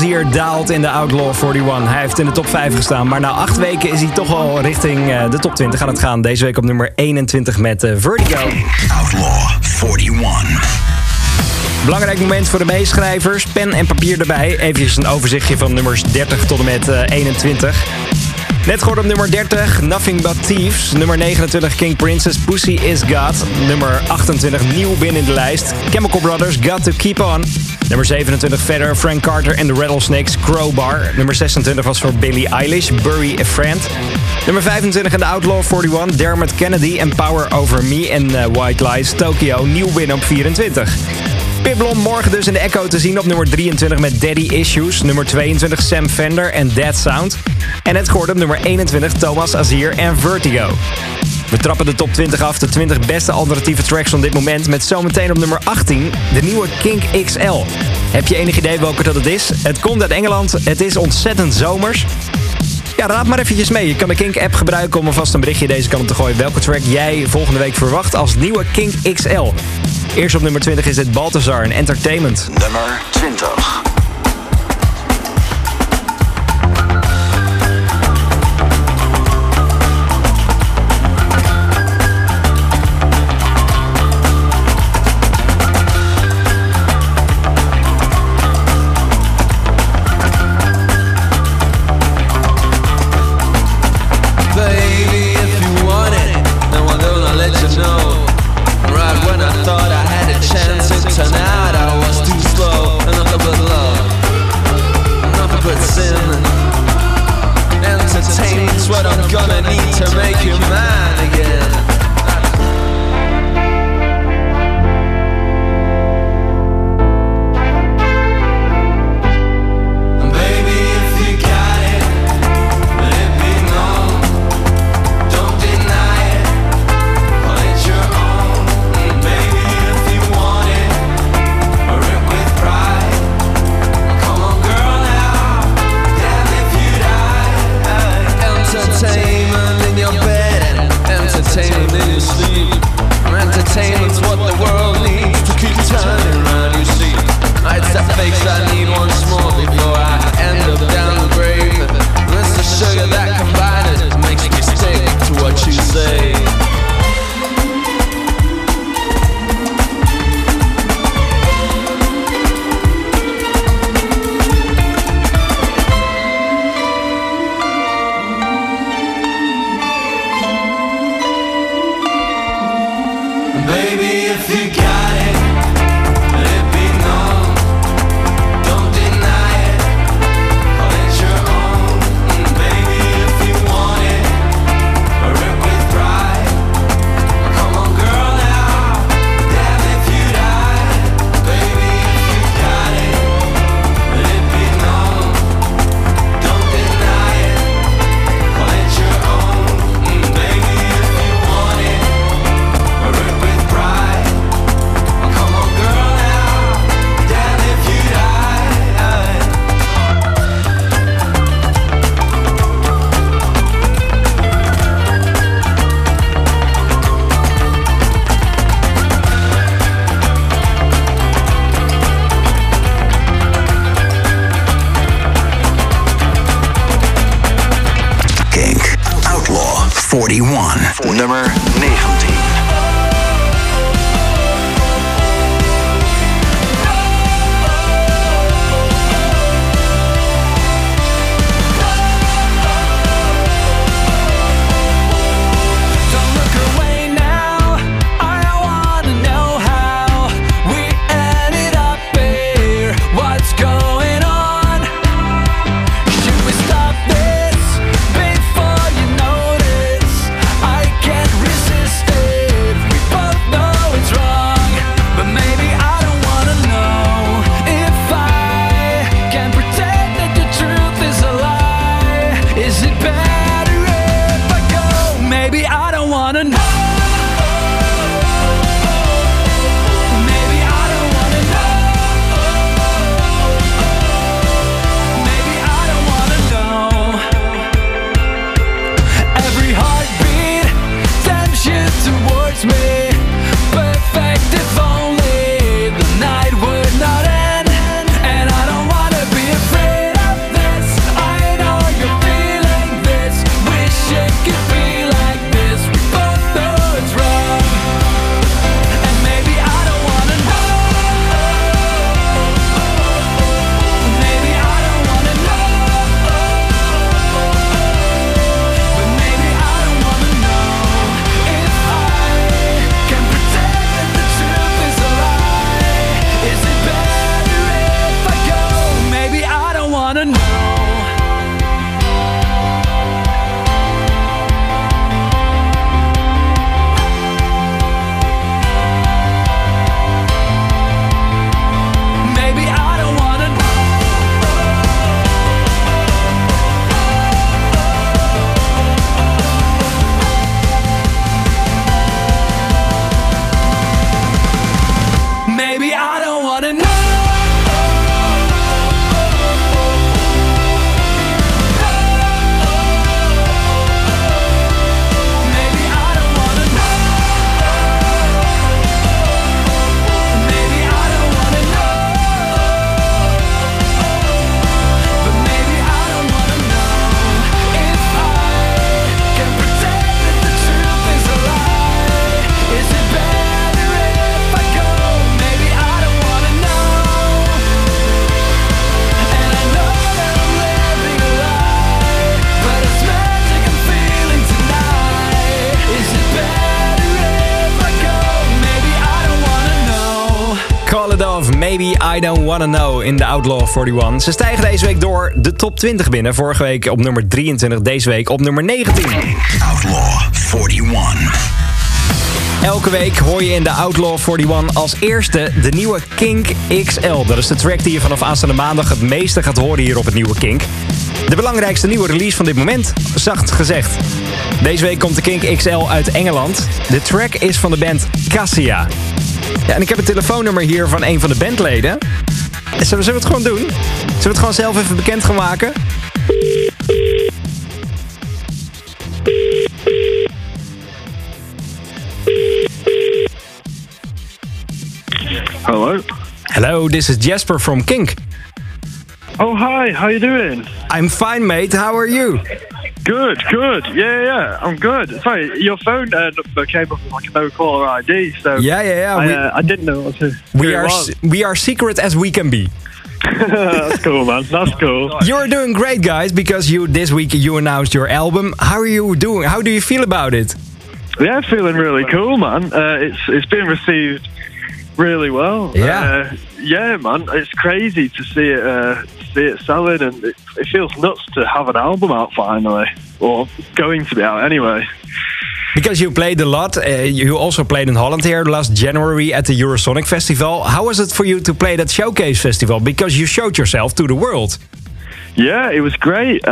Hier daalt in de Outlaw 41. Hij heeft in de top 5 gestaan, maar na 8 weken is hij toch al richting de top 20 aan het gaan. Deze week op nummer 21 met Vertigo. Outlaw 41. Belangrijk moment voor de meeschrijvers. Pen en papier erbij. Even een overzichtje van nummers 30 tot en met 21. Net gehoord op nummer 30, Nothing But Thieves. Nummer 29, King Princess, Pussy Is God. Nummer 28, nieuw binnen in de lijst, Chemical Brothers, Got To Keep On. Nummer 27 verder, Frank Carter en de Rattlesnakes, Crowbar. Nummer 26 was voor Billie Eilish, Bury a Friend. Nummer 25 in de Outlaw 41, Dermot Kennedy en Power Over Me en White Lies, Tokyo, nieuw binnen op 24. Pip Blom morgen dus in de Echo te zien op nummer 23 met Daddy Issues. Nummer 22, Sam Fender en Dead Sound. En het gehoord op nummer 21, Thomas Azier en Vertigo. We trappen de top 20 af, de 20 beste alternatieve tracks van dit moment, met zometeen op nummer 18, de nieuwe Kink XL. Heb je enig idee welke dat het is? Het komt uit Engeland, het is ontzettend zomers. Ja, raad maar eventjes mee. Je kan de Kink-app gebruiken om alvast een berichtje deze kant op te gooien welke track jij volgende week verwacht als nieuwe Kink XL. Eerst op nummer 20 is het Balthazar en Entertainment. Nummer 20. Thought I had a chance, it turned out I was too slow. Another blow. 41, voor nummer 19. I Don't Wanna Know in de Outlaw 41. Ze stijgen deze week door de top 20 binnen. Vorige week op nummer 23, deze week op nummer 19. Outlaw 41. Elke week hoor je in de Outlaw 41 als eerste de nieuwe Kink XL. Dat is de track die je vanaf aanstaande maandag het meeste gaat horen hier op het nieuwe Kink. De belangrijkste nieuwe release van dit moment, zacht gezegd. Deze week komt de Kink XL uit Engeland. De track is van de band Cassia. Ja, en ik heb het telefoonnummer hier van een van de bandleden. Zullen we het gewoon doen? Zullen we het gewoon zelf even bekend gaan maken? Hello. Hello, this is Jasper from Kink. Oh, hi. How are you doing? I'm fine, mate. How are you? Good. Yeah, I'm good. Sorry, your phone number came up with like a no-caller ID, so... Yeah. I didn't know what to... We are secret as we can be. That's cool, man. That's cool. You're doing great, guys, because this week you announced your album. How are you doing? How do you feel about it? Yeah, feeling really cool, man. It's been received really well. Yeah. Yeah, man. It's crazy to see it... See it selling, and it feels nuts to have an album out finally, or going to be out anyway. Because you played a lot, you also played in Holland here last January at the Eurosonic Festival. How was it for you to play that showcase festival? Because you showed yourself to the world. Yeah, it was great.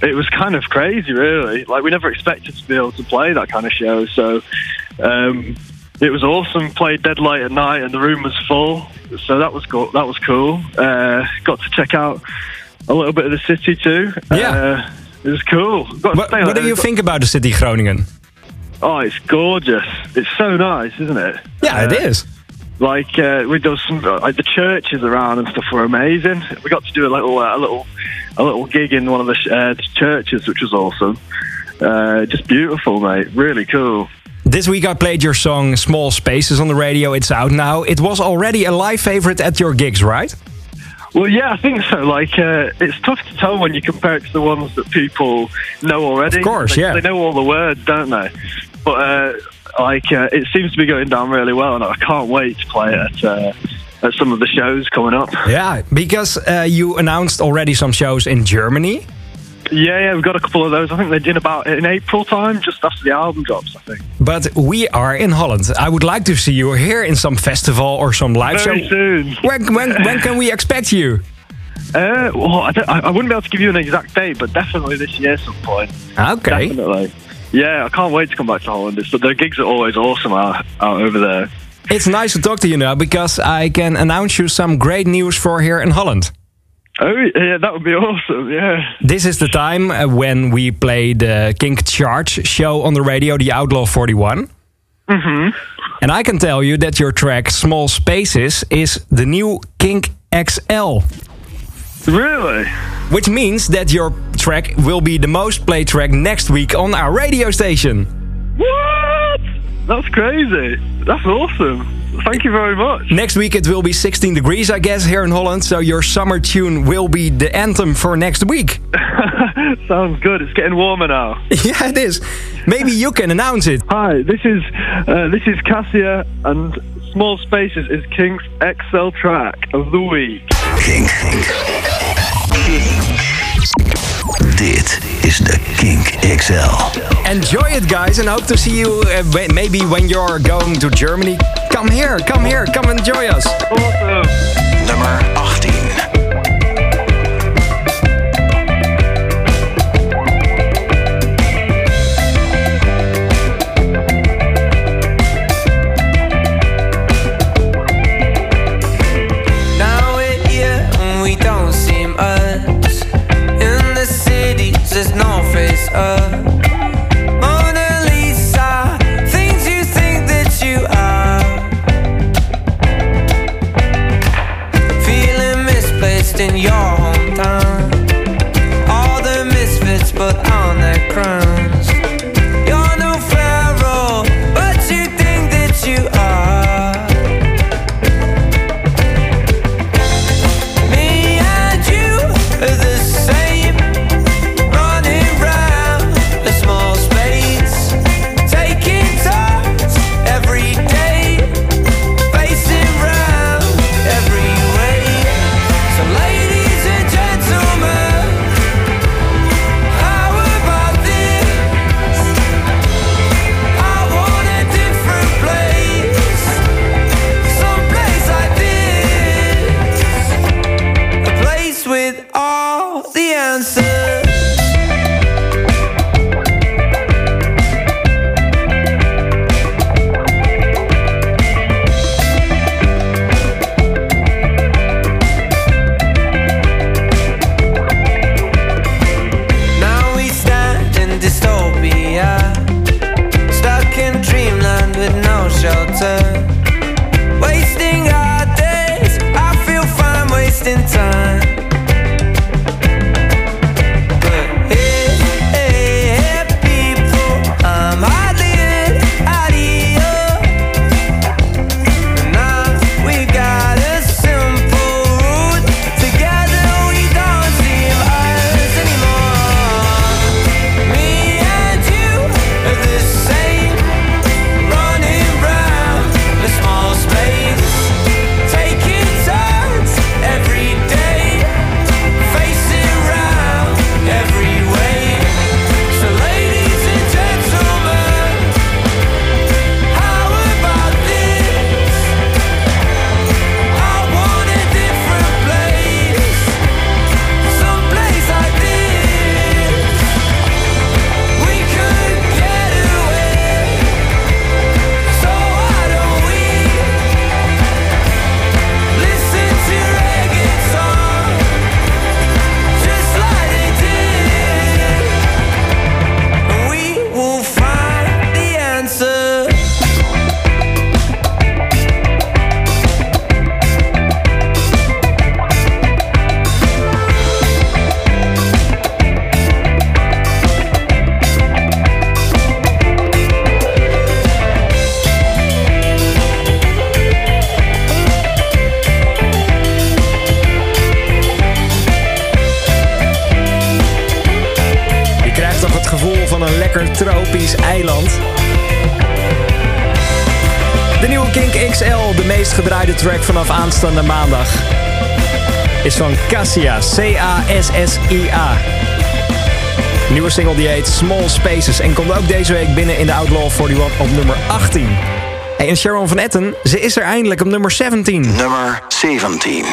It was kind of crazy, really. Like, we never expected to be able to play that kind of show, so it was awesome. Played dead late at night, and the room was full. So that was cool. Got to check out a little bit of the city too. Yeah, it was cool. What do you think about the city, Groningen? Oh, it's gorgeous. It's so nice, isn't it? Yeah, it is. Like we did some, like the churches around and stuff were amazing. We got to do a little gig in one of the churches, which was awesome. Just beautiful, mate. Really cool. This week I played your song Small Spaces on the radio. It's out now. It was already a live favorite at your gigs, right? Well, yeah, I think so. Like, it's tough to tell when you compare it to the ones that people know already. Of course, yeah. They know all the words, don't they? But, it seems to be going down really well, and I can't wait to play it at some of the shows coming up. Yeah, because you announced already some shows in Germany. Yeah, we've got a couple of those. I think they're in about in April time, just after the album drops, I think. But we are in Holland. I would like to see you here in some festival or some live show. Very soon. When can we expect you? I wouldn't be able to give you an exact date, but definitely this year at some point. Okay. Definitely. Yeah, I can't wait to come back to Holland. The gigs are always awesome out over there. It's nice to talk to you now, because I can announce you some great news for here in Holland. Oh, yeah, that would be awesome, yeah. This is the time when we play the Kink Charge show on the radio, the Outlaw 41. Mm-hmm. And I can tell you that your track Small Spaces is the new Kink XL. Really? Which means that your track will be the most played track next week on our radio station. What? That's crazy. That's awesome. Thank you very much. Next week it will be 16 degrees, I guess, here in Holland. So your summer tune will be the anthem for next week. Sounds good. It's getting warmer now. Yeah, it is. Maybe you can announce it. Hi, this is Cassia, and Small Spaces is Kink's XL track of the week. Kink. Dit is the Kink XL. Enjoy it, guys, and hope to see you maybe when you're going to Germany. Come here, come enjoy us. Awesome. Nummer 18. In your hometown, all the misfits but on their crowns. You're no pharaoh, but you think that you are. Me and you are the same, running round a small space, taking turns every day, facing round every way. So ladies and gentlemen, how about this? I want a different place, some place like this, a place with all the answers. Wasting our days, I feel fine wasting time. het gevoel van een lekker tropisch eiland. De nieuwe Kink XL, de meest gedraaide track vanaf aanstaande maandag, is van Cassia, C-A-S-S-I-A. Nieuwe single die heet Small Spaces en komt ook deze week binnen in de Outlaw 41 op nummer 18. En Sharon van Etten, ze is er eindelijk op nummer 17. Nummer 17.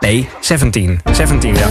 Nee, 17. 17, ja.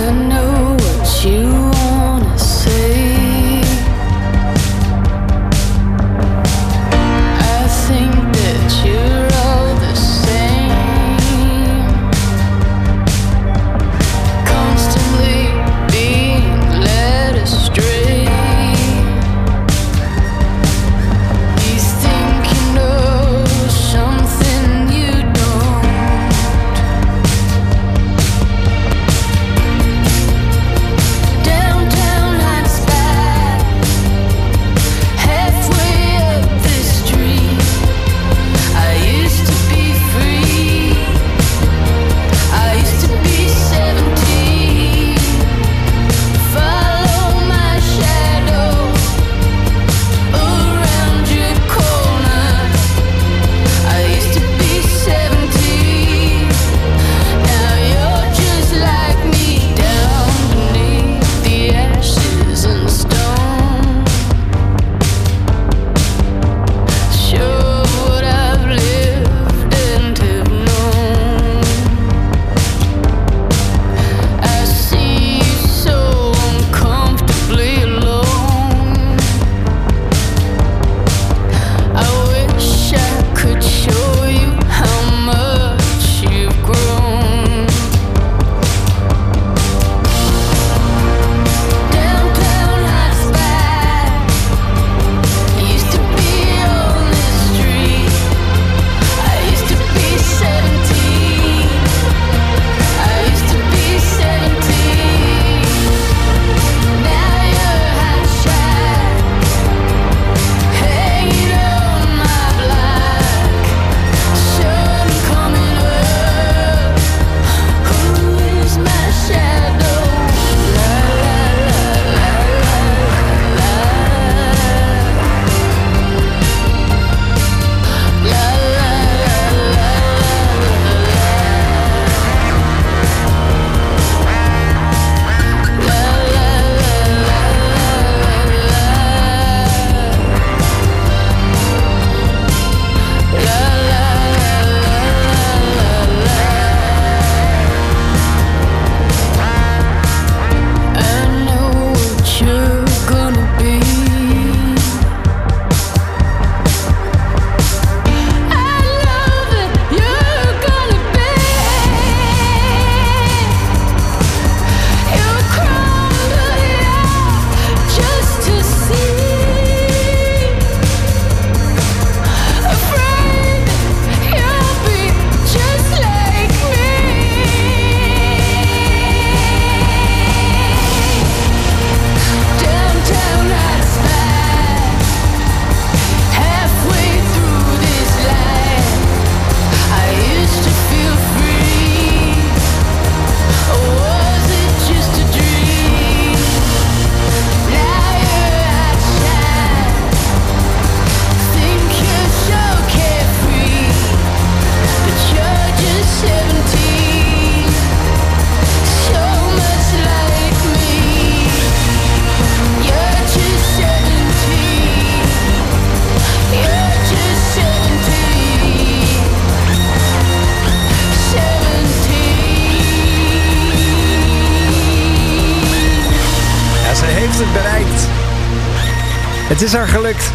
Het is haar gelukt.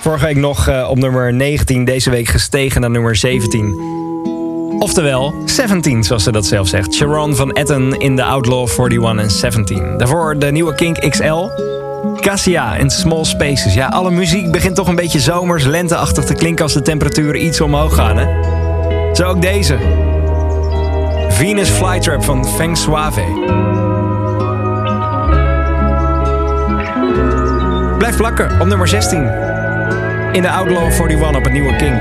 Vorige week nog op nummer 19, deze week gestegen naar nummer 17. Oftewel, 17, zoals ze dat zelf zegt. Sharon van Etten in de Outlaw 41 en 17. Daarvoor de nieuwe Kink XL, Cassia en Small Spaces. Ja, alle muziek begint toch een beetje zomers, lenteachtig te klinken als de temperaturen iets omhoog gaan, hè? Zo ook deze. Venus Flytrap van Feng Suave. Blijf plakken op nummer 16 in de Outlaw 41 op het nieuwe Kink.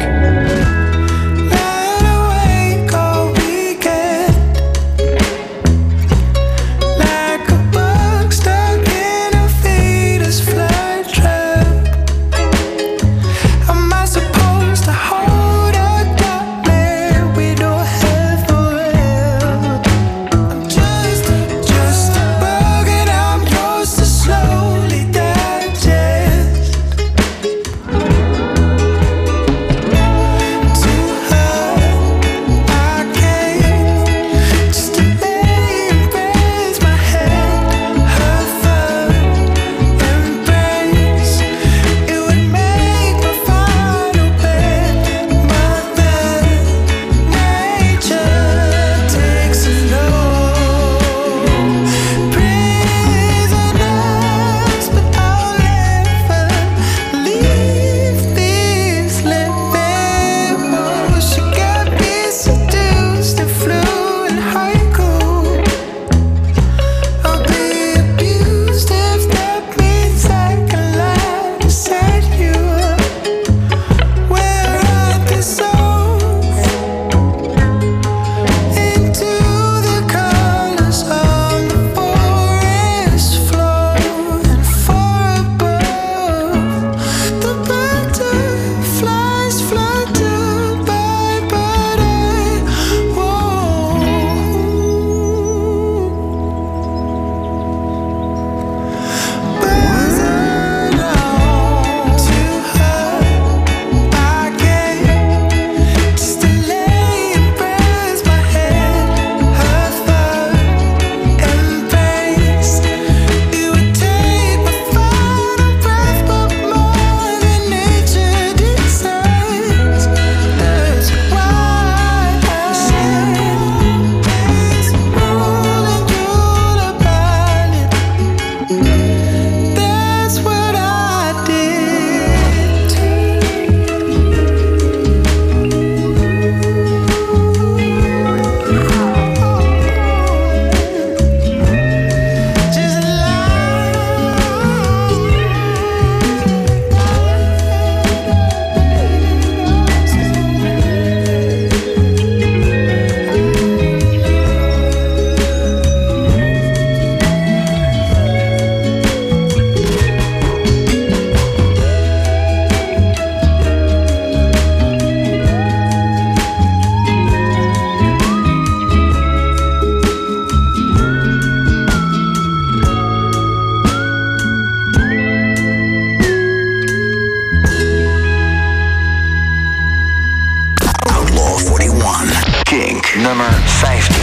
nummer 15.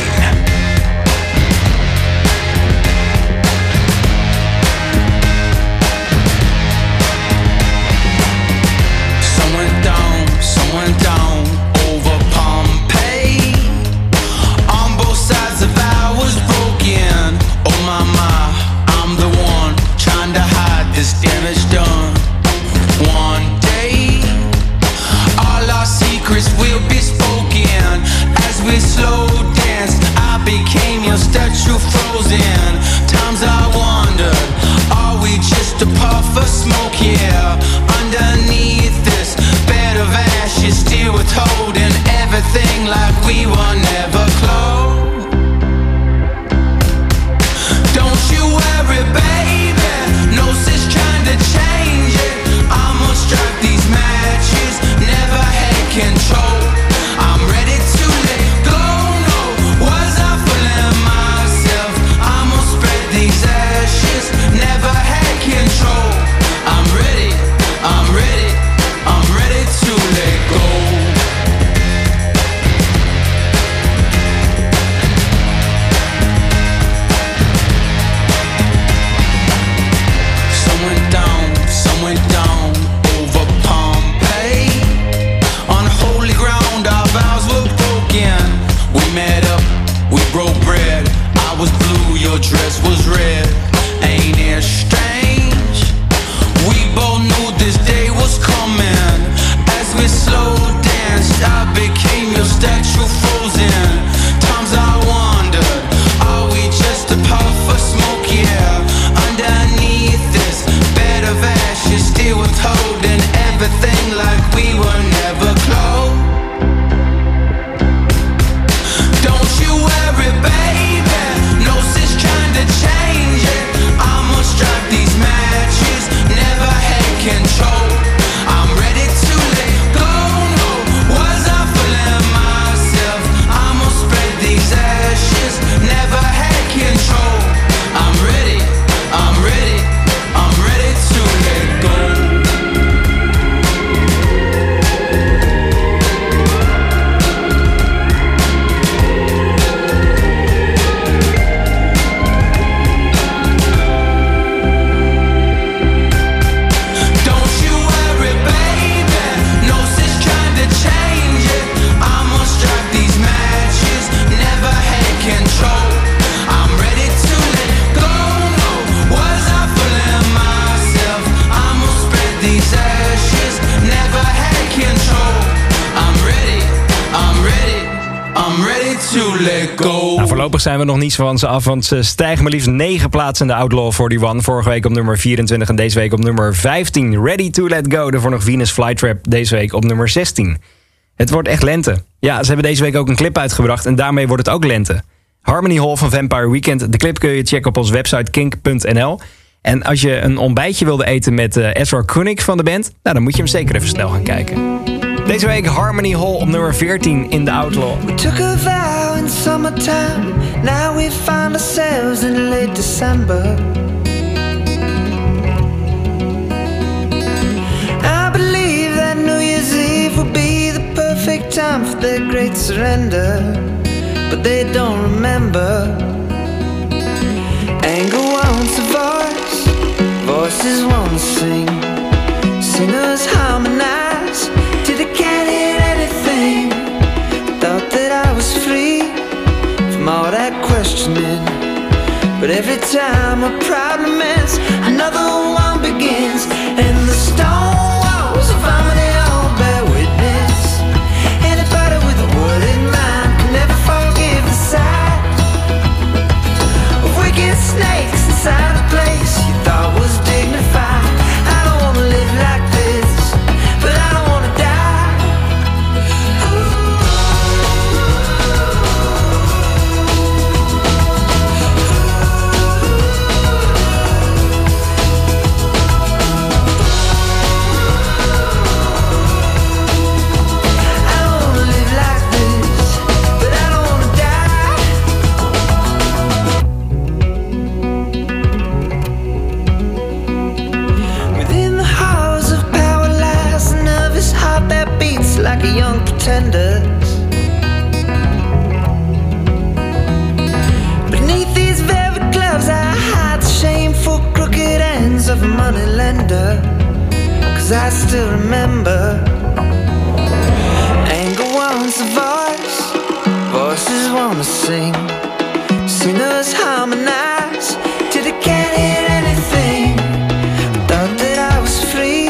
Zijn we nog niets van ze af, want ze stijgen maar liefst 9 plaatsen in de Outlaw 41. Vorige week op nummer 24 en deze week op nummer 15. Ready to Let Go, daarvoor nog Venus Flytrap, deze week op nummer 16. Het wordt echt lente. Ja, ze hebben deze week ook een clip uitgebracht en daarmee wordt het ook lente. Harmony Hall van Vampire Weekend. De clip kun je checken op onze website kink.nl. En als je een ontbijtje wilde eten met Ezra Koenig van de band, nou, dan moet je hem zeker even snel gaan kijken. Deze week Harmony Hall op nummer 14 in de Outlaw. We took a vow in summertime. Now we find ourselves in late December. I believe that New Year's Eve will be the perfect time for their great surrender. But they don't remember. Anger wants a voice, voices won't sing. Singers harmonize. Dedicated anything. Thought that I was free from all that questioning. But every time a problem ends, another one begins. And the stone walls of harmony all bear witness. Anybody with a wooden mind can never forgive the sight of wicked snakes inside a place you thought was dignified. I don't wanna live like this, but I don't wanna die. wonder, cause I still remember. Anger wants a voice, voices wanna sing. Sinners harmonize till they can't hear anything. Thought that I was free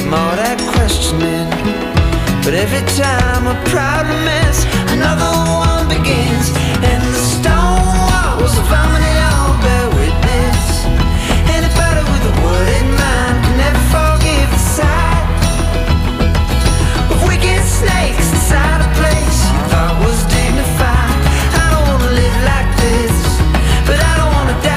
from all that questioning, but every time a problem ends, another one begins. And the stone walls of harmony all bear witness. Anybody with a word in mind can never forgive the sight of wicked snakes inside a place you thought was dignified. I don't wanna live like this, but I don't wanna die.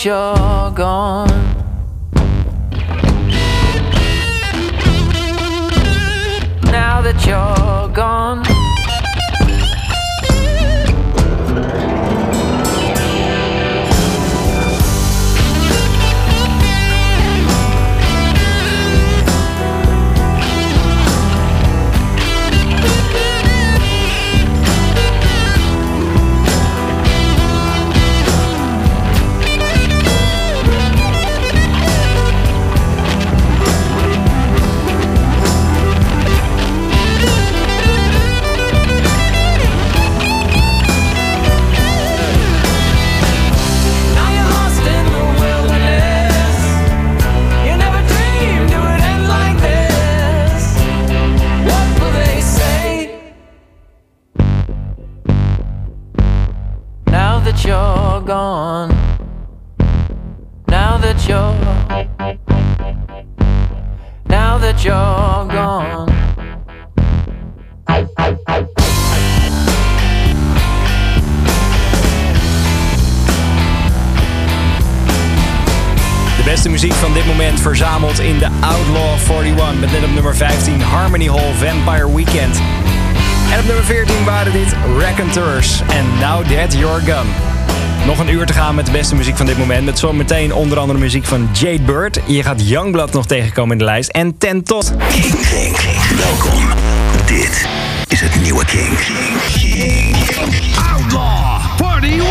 You're gone. Now that you're gone. You're gone. now that you're gone. De beste muziek van dit moment verzameld in de Outlaw 41 met net op nummer 15 Harmony Hall Vampire Weekend. En op nummer 14 waren dit Raconteurs en Now That You're Gone. Nog een uur te gaan met de beste muziek van dit moment. Met zometeen onder andere muziek van Jade Bird. Je gaat Yungblud nog tegenkomen in de lijst. En Ten Tonnes. King. Welkom. Dit is het nieuwe King. Outlaw 41.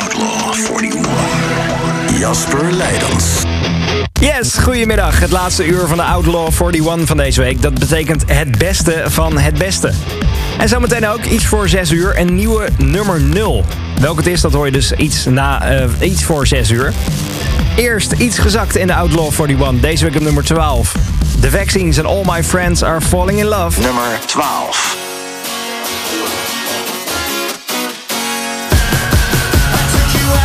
Outlaw 41. Jasper Leidens. Yes, goedemiddag. Het laatste uur van de Outlaw 41 van deze week. Dat betekent het beste van het beste. En zometeen ook, iets voor 6 uur, een nieuwe nummer 0. Welk het is, dat hoor je dus iets voor 6 uur. Eerst iets gezakt in de Outlaw 41, deze week op nummer 12. The Vaccines and All My Friends Are Falling in Love. Nummer 12. Like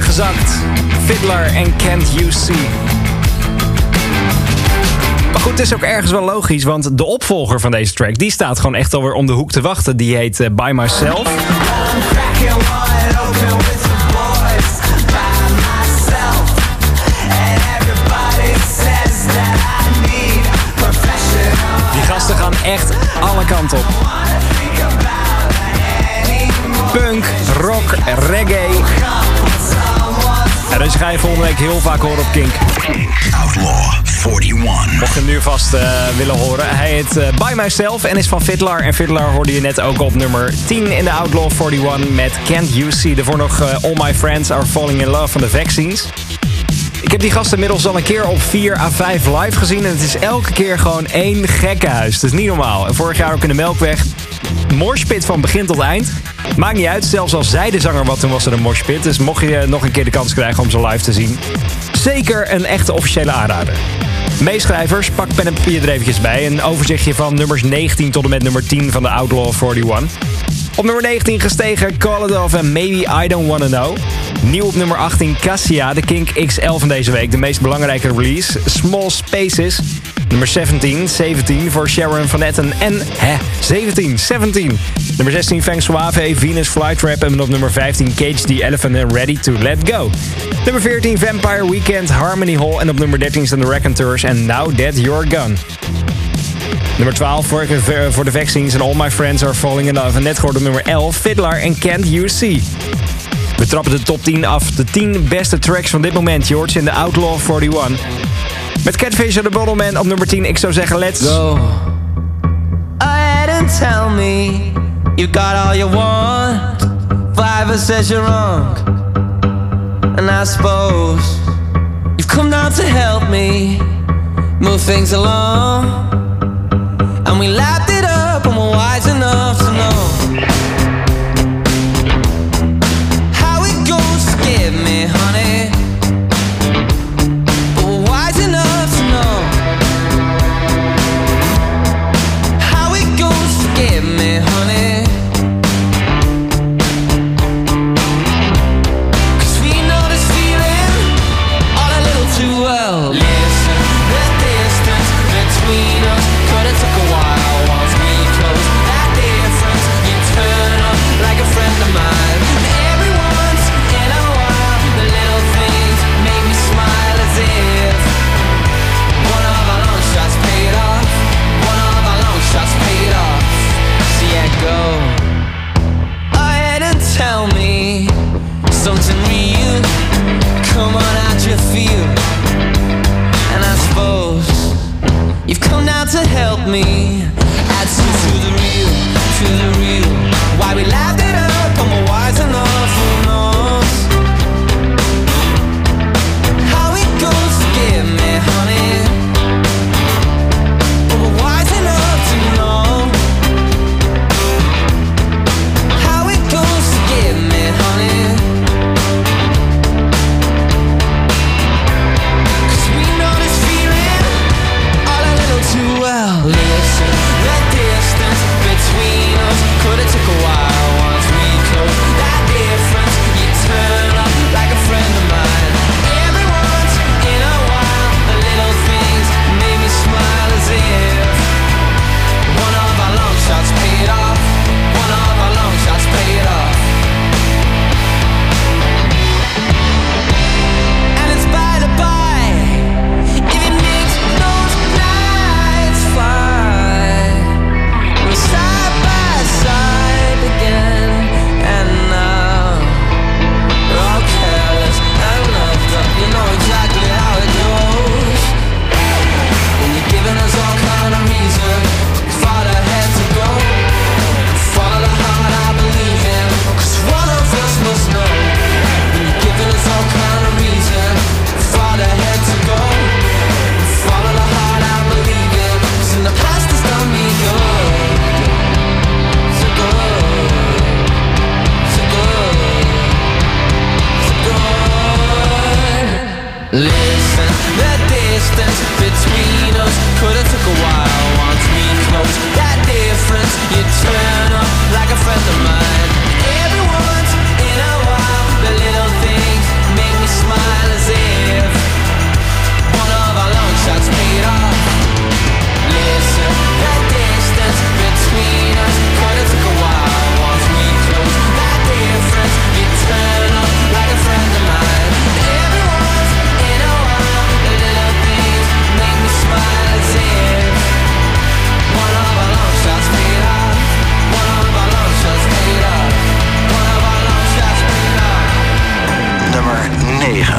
gezakt. Fiddler en Can't You See. Maar goed, het is ook ergens wel logisch, want de opvolger van deze track, die staat gewoon echt alweer om de hoek te wachten. Die heet By Myself. Die gasten gaan echt alle kanten op. Punk, rock, reggae. Dus ga je volgende week heel vaak horen op Kink. Outlaw 41. Mocht je hem nu vast willen horen. Hij heet By Myself en is van Fiddler. En Fiddler hoorde je net ook op nummer 10 in de Outlaw 41 met Can't You See. Daarvoor nog All My Friends Are Falling In Love van de Vaccines. Ik heb die gasten inmiddels al een keer op 4 à 5 live gezien. En het is elke keer gewoon één gekkenhuis. Dat is niet normaal. En vorig jaar ook in de Melkweg. Moshpit van begin tot eind. Maakt niet uit, zelfs als zij de zanger wat, toen was er een moshpit. Dus mocht je nog een keer de kans krijgen om ze live te zien. Zeker een echte officiële aanrader. Meeschrijvers, pak pen en papier er eventjes bij. Een overzichtje van nummers 19 tot en met nummer 10 van de Outlaw 41. Op nummer 19 gestegen Call It Off en Maybe I Don't Wanna Know. Nieuw op nummer 18 Cassia, de Kink XL van deze week. De meest belangrijke release, Small Spaces. Nummer 17 voor Sharon van Etten en 17. Nummer 16 Feng Suave, Venus Flytrap en op nummer 15 Cage the Elephant en Ready to Let Go. Nummer 14 Vampire Weekend, Harmony Hall en op nummer 13 zijn de Raconteurs en Now That You're Gone. Nummer 12 voor de Vaccines en All My Friends Are Falling In Love en net gehoord op nummer 11 Fiddler en Can't You See. We trappen de top 10 af, de 10 beste tracks van dit moment, George in de Outlaw 41. Met Catfish en The Bottleman op nummer 10. Ik zou zeggen, let's go. Ahead and tell me you got all you want. Flavor says you're wrong. And I suppose you've come down to help me move things along. And we lapped it up and we're wise enough to know how it goes. Forgive me, honey. Friend of mine. Every once in a while, the little things tegen.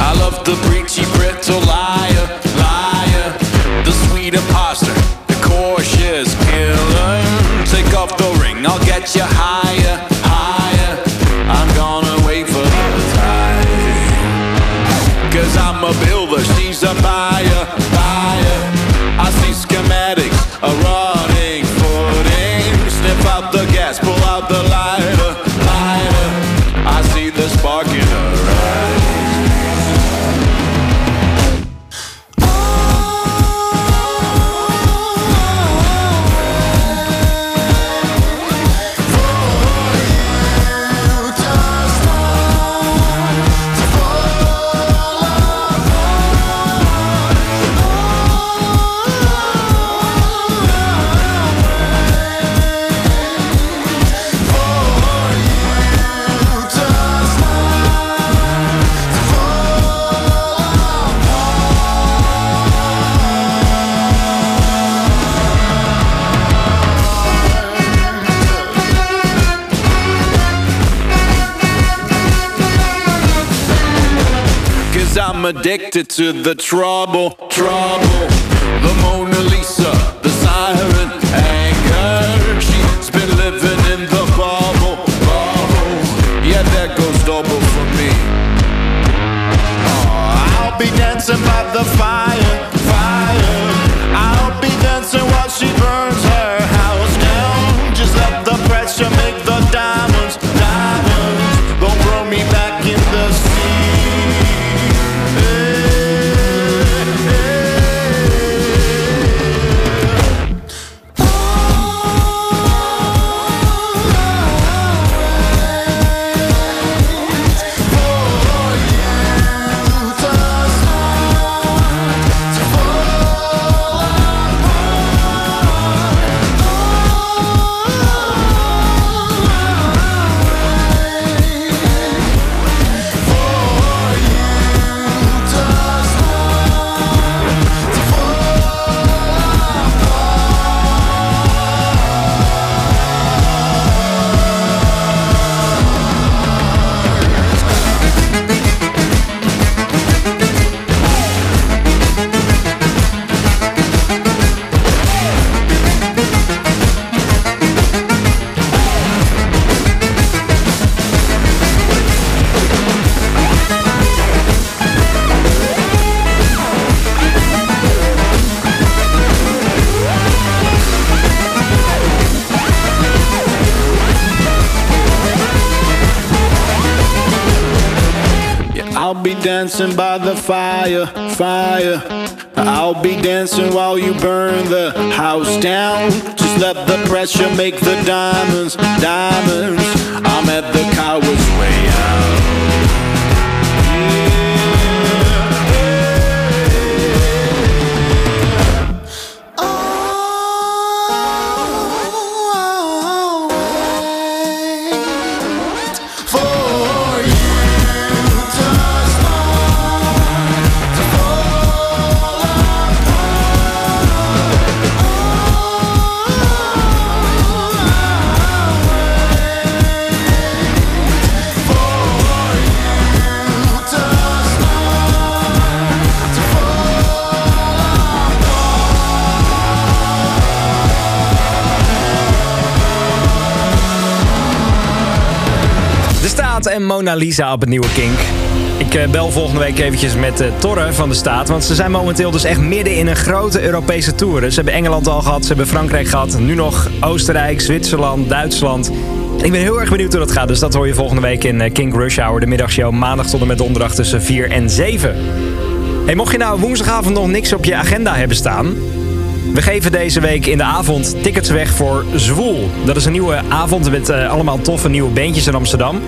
I love the preachy brittle liar, liar, the sweet imposter, the cautious killer. Take off the ring, I'll get you higher. I'm a builder, she's a buyer, buyer. I see schematics, a running footing. Sniff out the gas, pull out the lighter, lighter. I see the spark in her eyes. Oh, for you, just want to fall. I'm addicted to the trouble, trouble. The Mona Lisa, the siren, anger. She's been living in the bubble, bubble. Yeah, that goes double for me. Oh, I'll be dancing by the fire, fire. I'll be dancing while she burns her house down. Just let the pressure make the diamonds, diamonds. Don't throw me back in the sea. Dancing by the fire, fire. I'll be dancing while you burn the house down. Just let the pressure make the diamonds, diamonds. I'm at the coward's way out. En Mona Lisa op het nieuwe Kink. Ik bel volgende week eventjes met Torre van de Staat. Want ze zijn momenteel dus echt midden in een grote Europese tour. Ze hebben Engeland al gehad, ze hebben Frankrijk gehad. Nu nog Oostenrijk, Zwitserland, Duitsland. En ik ben heel erg benieuwd hoe dat gaat. Dus dat hoor je volgende week in Kink Rush Hour. De middagshow maandag tot en met donderdag tussen 4 en 7. Hey, mocht je nou woensdagavond nog niks op je agenda hebben staan... We geven deze week in de avond tickets weg voor Zwoel. Dat is een nieuwe avond met allemaal toffe nieuwe bandjes in Amsterdam.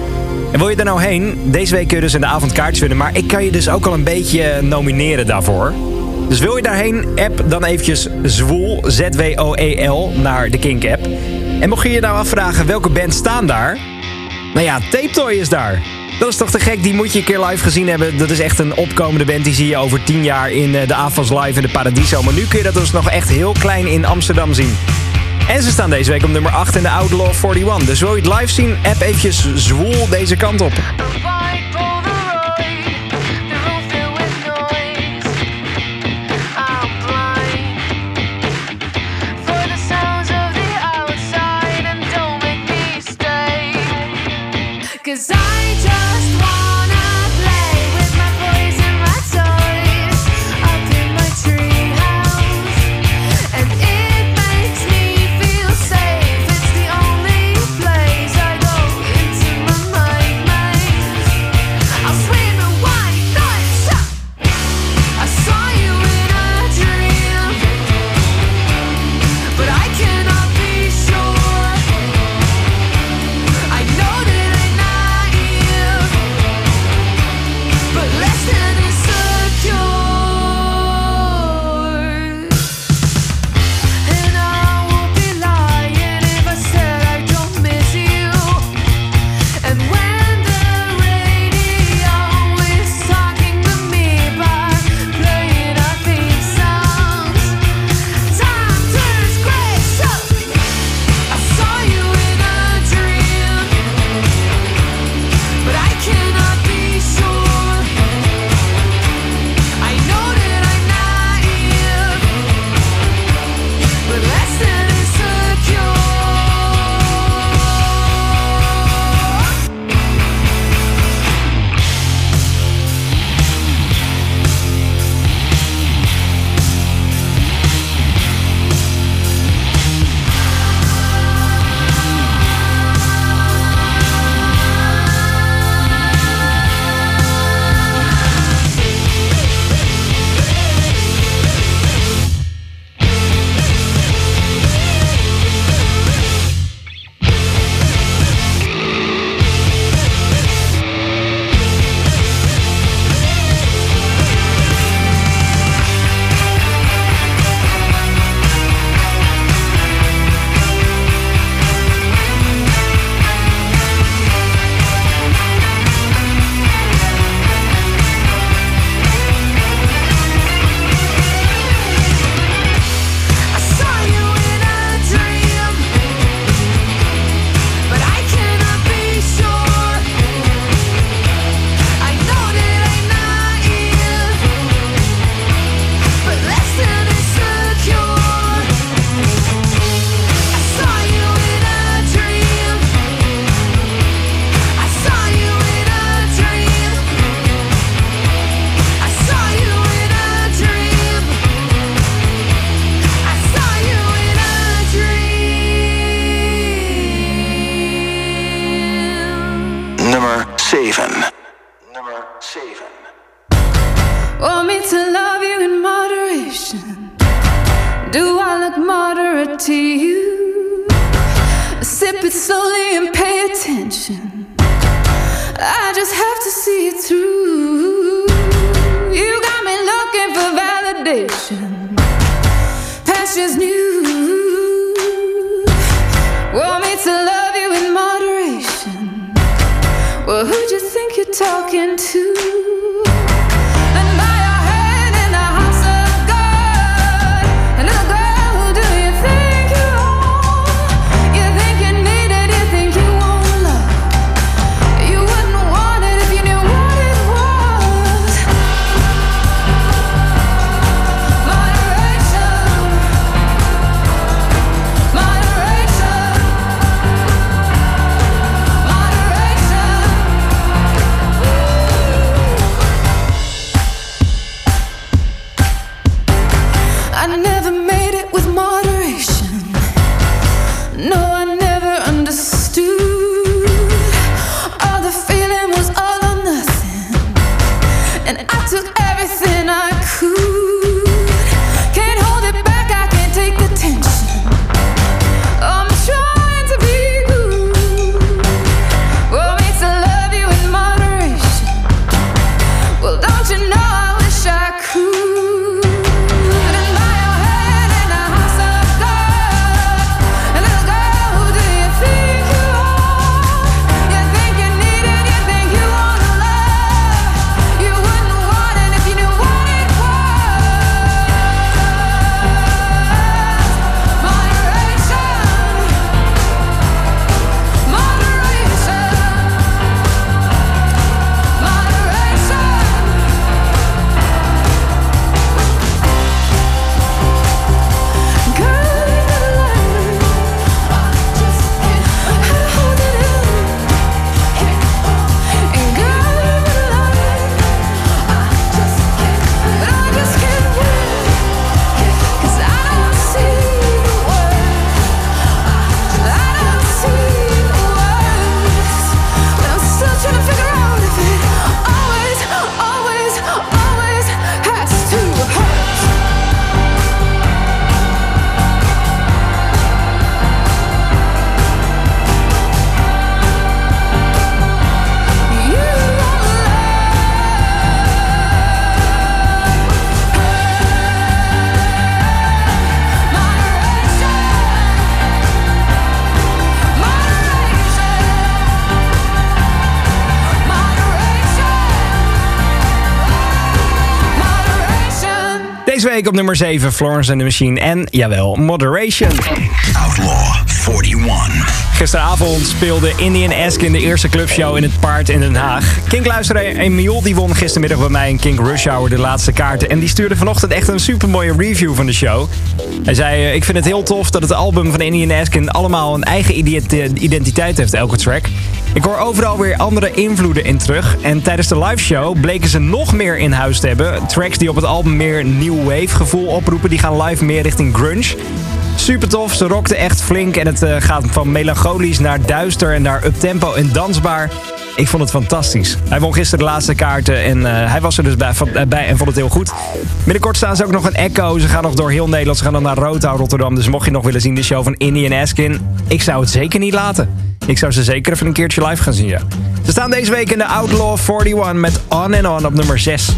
En wil je daar nou heen? Deze week kun je dus in de avond kaartjes winnen. Maar ik kan je dus ook al een beetje nomineren daarvoor. Dus wil je daarheen? App dan eventjes Zwoel, Z-W-O-E-L, naar de Kink-app. En mocht je je nou afvragen welke bands staan daar... Nou ja, Tape Toy is daar. Dat is toch te gek, die moet je een keer live gezien hebben. Dat is echt een opkomende band, die zie je over 10 jaar in de AFAS Live in de Paradiso. Maar nu kun je dat dus nog echt heel klein in Amsterdam zien. En ze staan deze week op nummer 8 in de Outlaw 41. Dus wil je het live zien, app eventjes Zwoel deze kant op. Deze week op nummer 7, Florence and the Machine en, jawel, Moderation. Outlaw 41. Gisteravond speelde Indian Esk in de eerste clubshow in het Paard in Den Haag. Kinkluisteraar Emiel die won gistermiddag bij mij in Kink Rush Hour de laatste kaarten. En die stuurde vanochtend echt een supermooie review van de show. Hij zei, ik vind het heel tof dat het album van Indian Esk allemaal een eigen identiteit heeft, elke track. Ik hoor overal weer andere invloeden in terug. En tijdens de liveshow bleken ze nog meer in huis te hebben. Tracks die op het album meer new wave gevoel oproepen, die gaan live meer richting grunge. Super tof, ze rockte echt flink en het gaat van melancholisch naar duister en naar uptempo en dansbaar. Ik vond het fantastisch. Hij won gisteren de laatste kaarten en hij was er dus bij en vond het heel goed. Binnenkort staan ze ook nog in Echo. Ze gaan nog door heel Nederland. Ze gaan dan naar Roodhout, Rotterdam. Dus mocht je nog willen zien de show van Indian Esk, ik zou het zeker niet laten. Ik zou ze zeker even een keertje live gaan zien, ja. Ze staan deze week in de Outlaw 41 met On and On op nummer 6.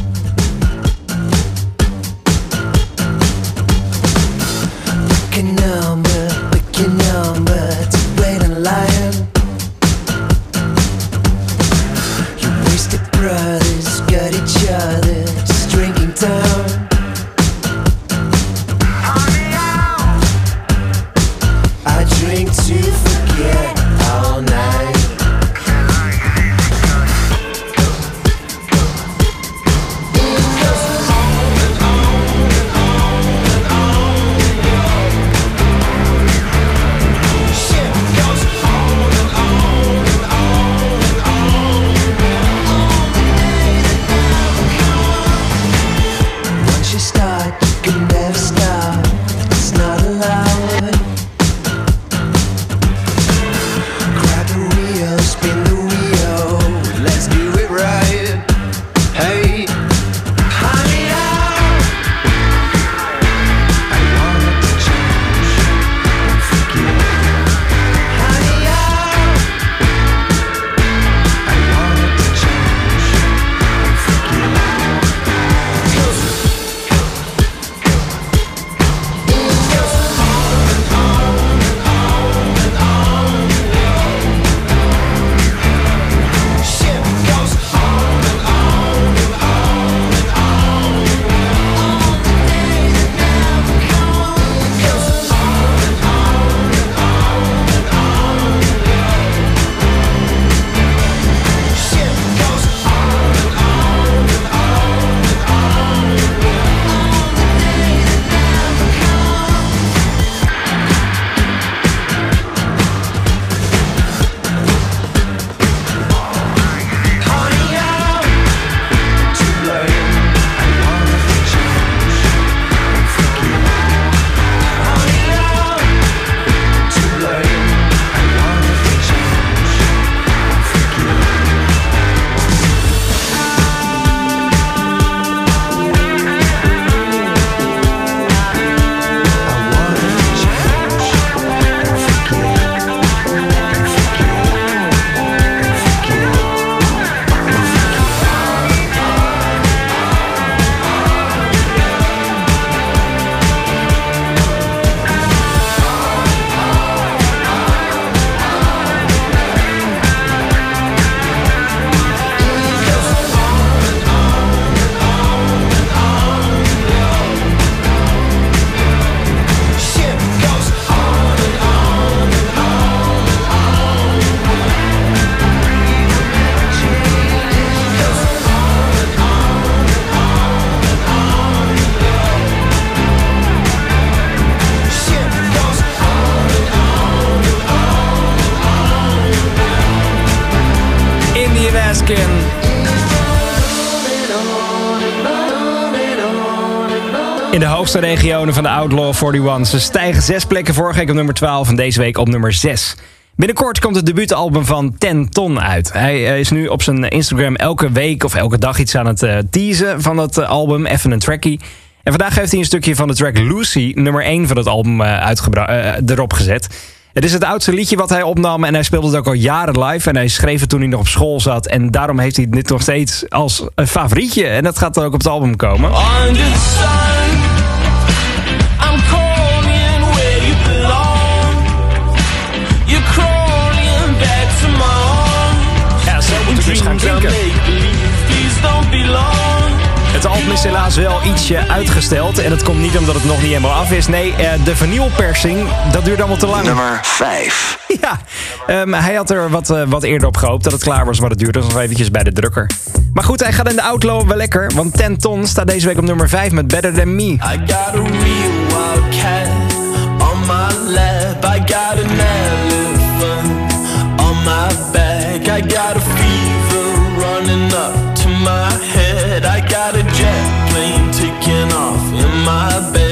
In de hoogste regionen van de Outlaw 41. Ze stijgen 6 plekken vorige week op nummer 12 en deze week op nummer 6. Binnenkort komt het debuutalbum van Ten Tonnes uit. Hij is nu op zijn Instagram elke week of elke dag iets aan het teasen van dat album. Even een trackie. En vandaag heeft hij een stukje van de track Lucy, nummer 1 van het album, erop gezet. Het is het oudste liedje wat hij opnam en hij speelde het ook al jaren live. En hij schreef het toen hij nog op school zat. En daarom heeft hij dit nog steeds als een favorietje. En dat gaat dan ook op het album komen. Ja, zo moet het dus gaan klinken. Het album is helaas wel ietsje uitgesteld. En dat komt niet omdat het nog niet helemaal af is. Nee, de vinylpersing, dat duurt allemaal te lang. Nummer 5. Ja, hij had er wat eerder op gehoopt dat het klaar was. Maar dat duurde nog eventjes bij de drukker. Maar goed, hij gaat in de Outlaw wel lekker. Want Ten Tonnes staat deze week op nummer 5 met Better Than Me. I got a real wildcat on my lap. I got an elephant on my back. I got a fever running up to my head. I got a jet plane taking off in my bed.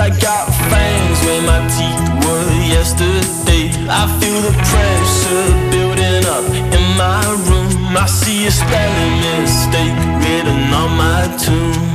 I got fangs where my teeth were yesterday. I feel the pressure building up in my room. I see a spelling mistake written on my tomb.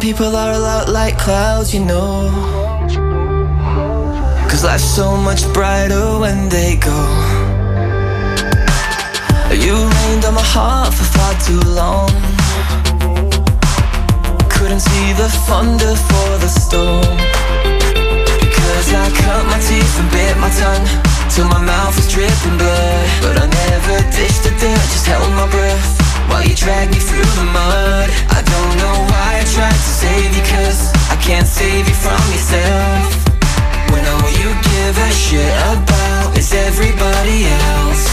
People are a lot like clouds, you know, 'cause life's so much brighter when they go. You rained on my heart for far too long. Couldn't see the thunder for the storm. Because I cut my teeth and bit my tongue till my mouth was dripping blood. But I never ditched the dirt, just held my breath while you drag me through the mud. I don't know why I tried to save you, 'cause I can't save you from yourself. When all you give a shit about is everybody else,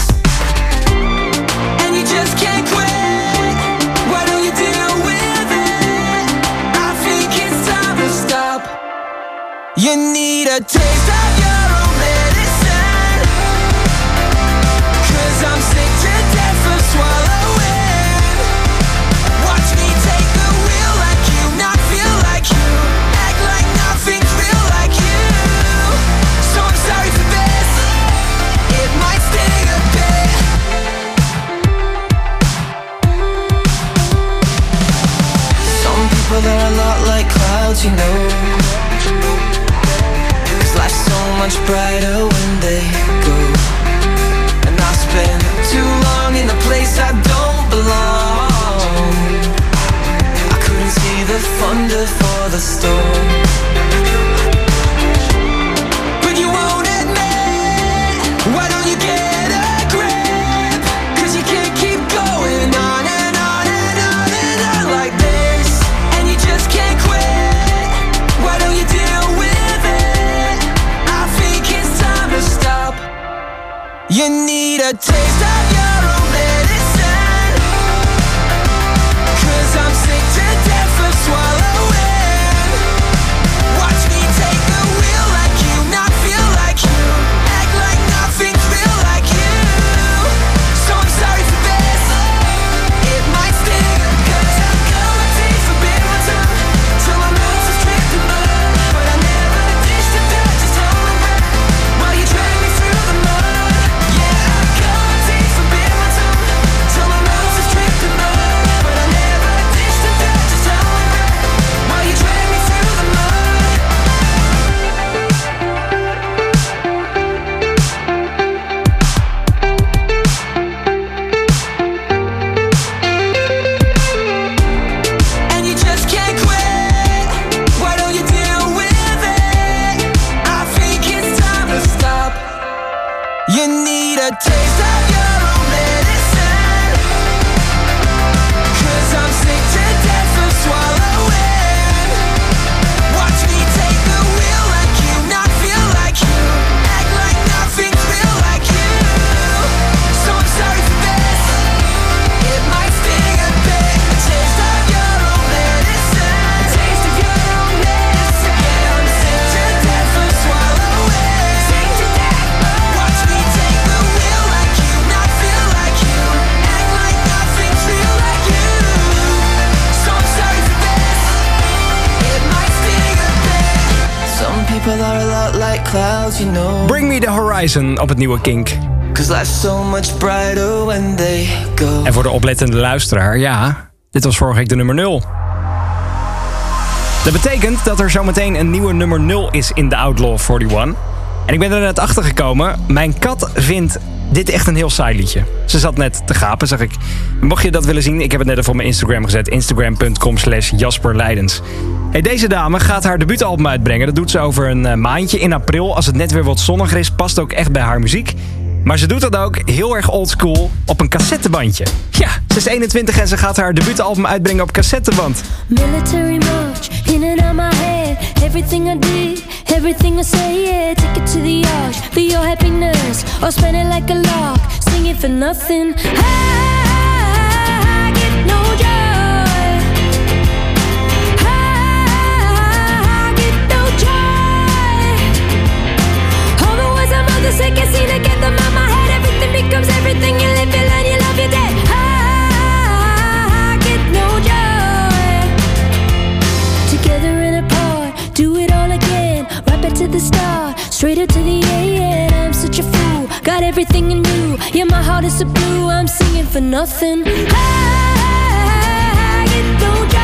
and you just can't quit. Why don't you deal with it? I think it's time to stop. You need a taste of your own medicine, 'cause I'm sick to death of swallowing. They're a lot like clouds, you know, 'cause life's so much brighter when they go. And I've spent too long in a place I don't belong. I couldn't see the thunder for the storm. Bring Me The Horizon op het nieuwe Kink. En voor de oplettende luisteraar, ja, dit was vorige week de nummer 0. Dat betekent dat er zometeen een nieuwe nummer 0 is in de Outlaw 41. En ik ben er net achter gekomen, mijn kat vindt dit echt een heel saai liedje. Ze zat net te gapen, zag ik. Mocht je dat willen zien, ik heb het net even op mijn Instagram gezet. Instagram.com/Jasper Leidens. Hey, deze dame gaat haar debuutalbum uitbrengen. Dat doet ze over een maandje in april. Als het net weer wat zonniger is, past ook echt bij haar muziek. Maar ze doet dat ook heel erg oldschool op een cassettebandje. Ja, ze is 21 en ze gaat haar debuutalbum uitbrengen op cassetteband. Military march, in and out my head. Everything I did, everything I say, yeah. Take it to the arch, for your happiness. Or spend it like a lark, sing it for nothing. I get no joy. I can see to get them out my head. Everything becomes everything. You live, you learn, you love, you're dead. I get no joy. Together and apart, do it all again. Right back to the start, straight up to the end. I'm such a fool, got everything in you. Yeah, my heart is so blue, I'm singing for nothing. I get no joy.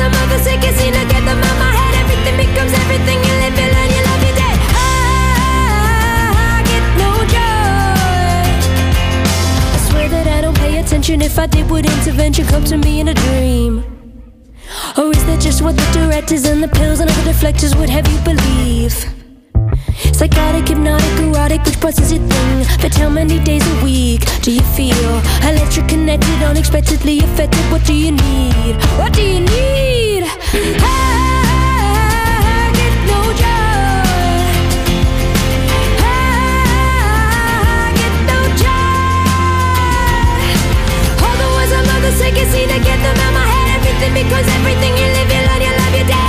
I'm all the sickest, you know, get them out my head. Everything becomes everything. You live, you learn, you love, you're dead. I get no joy. I swear that I don't pay attention. If I did, would intervention come to me in a dream? Or is that just what the directors and the pills and other deflectors would have you believe? Psychotic, hypnotic, erotic, which parts is your thing? But how many days a week do you feel? Electric, connected, unexpectedly affected. What do you need? What do you need? I get no joy. I get no joy. All the words I'm on the second scene, I get them out my head. Everything becomes everything. You live, you learn, you love, you're dead.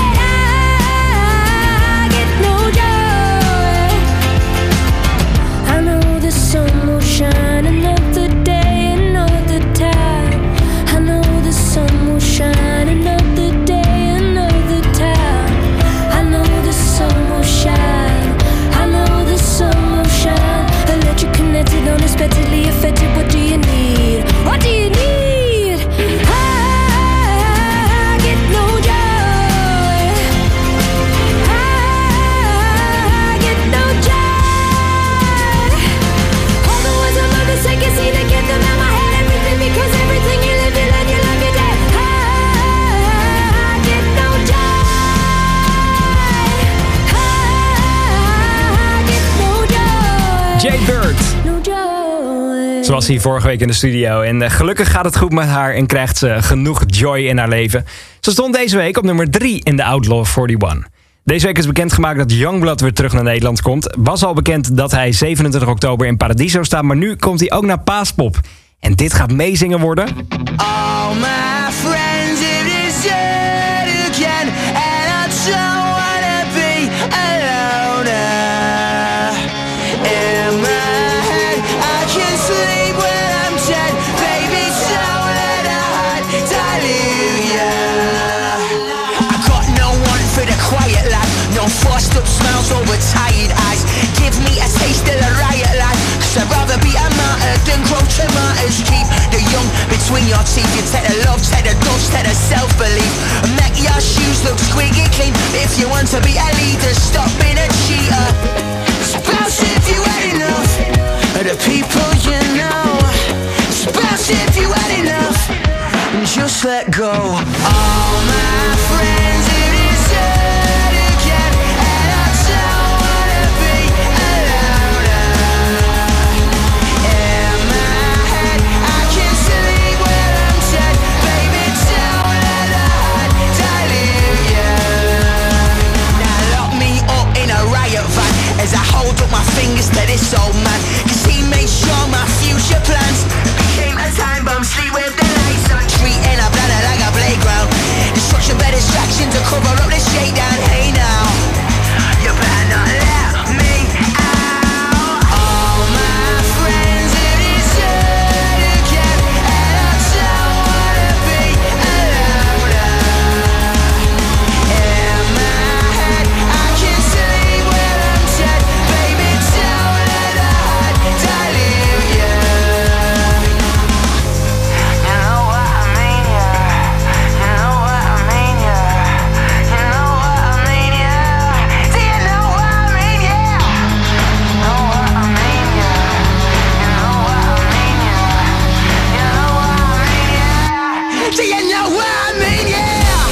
The sun will shine another day, another time. I know the sun will shine another day, another time. I know the sun will shine. I know the sun will shine. Electric, connected, unexpectedly affected. What do you need? What do you need? I get no joy. I get no joy. I can see to get them out my head. Everything becomes everything. You live, you learn, you love, you're dead. I get no joy. I get no joy. Jay Bird. No joy. Ze was hier vorige week in de studio en gelukkig gaat het goed met haar en krijgt ze genoeg joy in haar leven. Ze stond deze week op nummer 3 in de Outlaw 41. Deze week is bekendgemaakt dat Yungblud weer terug naar Nederland komt. Was al bekend dat hij 27 oktober in Paradiso staat, maar nu komt hij ook naar Paaspop. En dit gaat meezingen worden. All my friends, it is you again, and I don't wanna be alone. In my head, I can sleep when I'm dead. Baby, so let I dilute you. I got no one for the quiet life, no forced up smiles over tired eyes. Give me a taste of the riot life, 'cause I'd rather be a martyr than grow tomatoes. Keep the young between your teeth. You take the love, take the dust, take the self-belief, and make your shoes look squeaky clean. If you want to be a leader, stop being a cheater. Spouse if you had enough of the people you know. Spouse if you had enough, and just let go. All my friends, it is hard again, and I don't wanna be alone. As I hold up my fingers to this old man, 'cause he made sure my future plans became a time bomb. Sleep with the lights on, treating our planet like a playground. Destruction by distraction to cover up the shakedown. Hey now, you better not let me out. All my friends, it is hard again, and I don't wanna be alone. In my head, I can sleep when I'm dead. Baby, don't let the heart dilute you. You know what I mean, yeah. You know what I mean, yeah. You know what I mean, yeah. Do you know what I mean, yeah? You know what I mean, yeah. You know what I mean, yeah. You know what I mean, yeah. Do you know what I mean, yeah?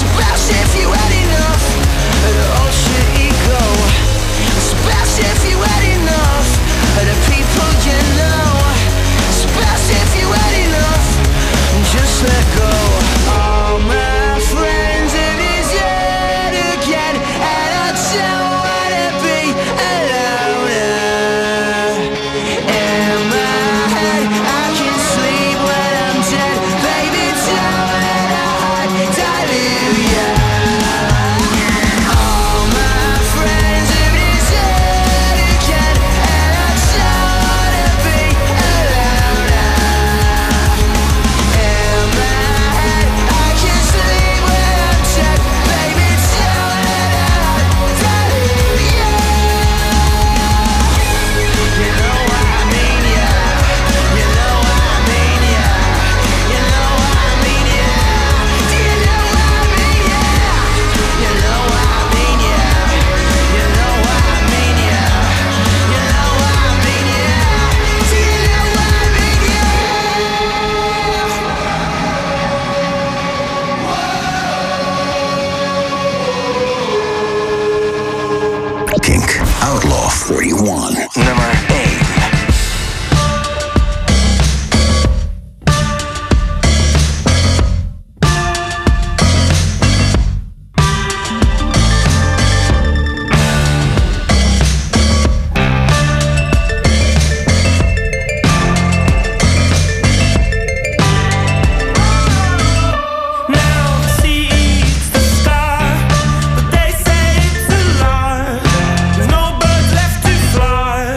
Spouse if you had enough of the people you know. Spouse if you had enough of the ultra ego. Spouse if you had enough of the people you know. Spouse if you had enough, just let go. All my friends, it is yet again, and I don't wanna be alone. In my head, I can sleep when I'm dead. Baby, don't let the heart dilute you. All my friends, it is yet again, and I don't wanna be alone. In my head, I can sleep when I'm dead. Baby, don't let the heart dilute you. You know what I mean, yeah. You know what I mean, yeah. You know what I mean, yeah. Do you know what I mean, yeah? You know what I mean, yeah. You know what I mean, yeah. You know what I mean, yeah. Do you know what I mean, yeah? Kink Outlaw 41. Nummer 1. Now the sea eats the star, but they say it's a lie. There's no birds left to fly.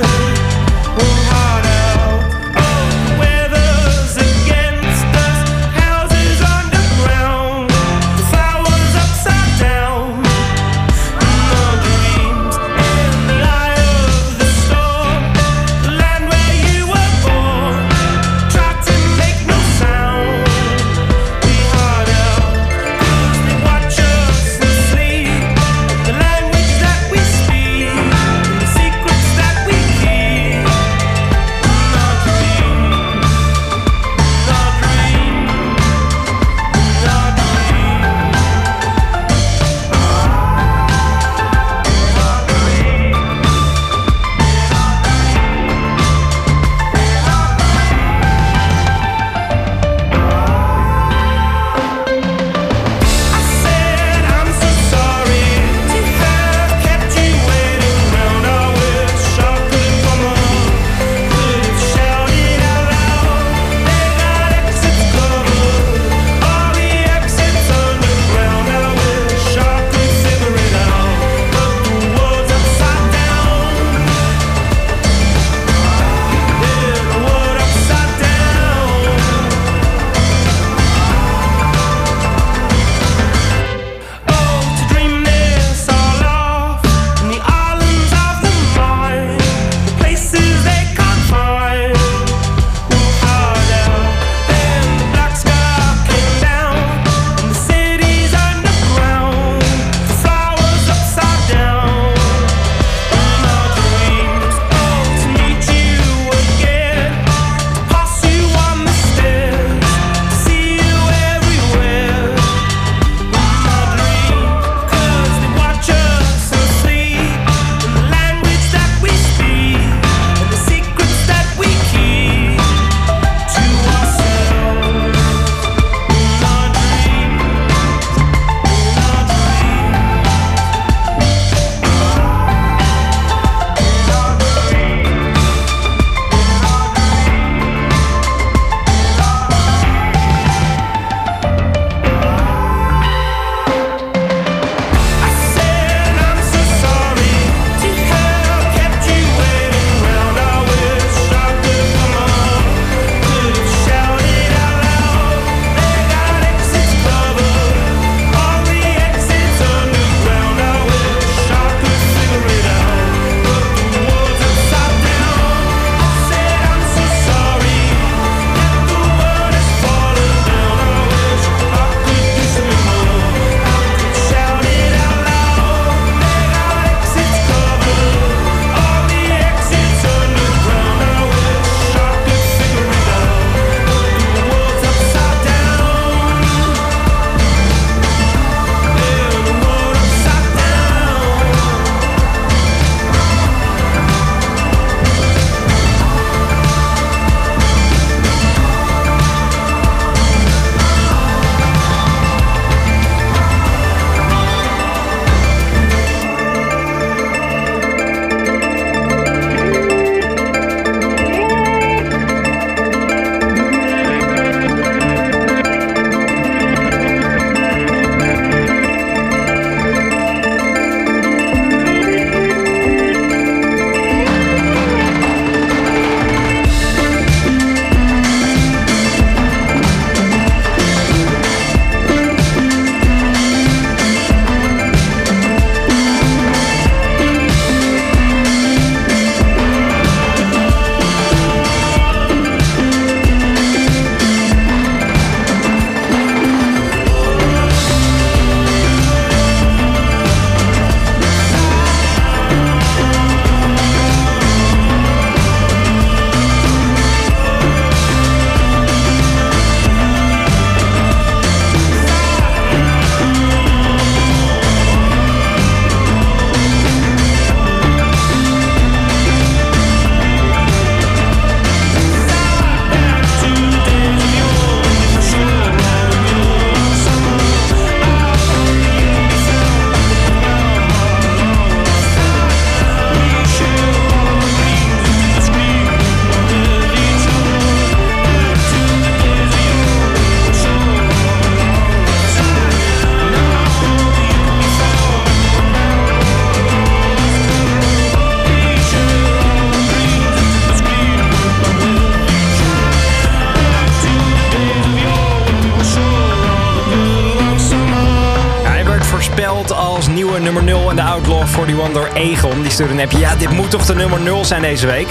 voorspeld als nieuwe nummer 0 in de Outlaw 41 door Egon. Die stuurde een appje, ja, dit moet toch de nummer 0 zijn deze week?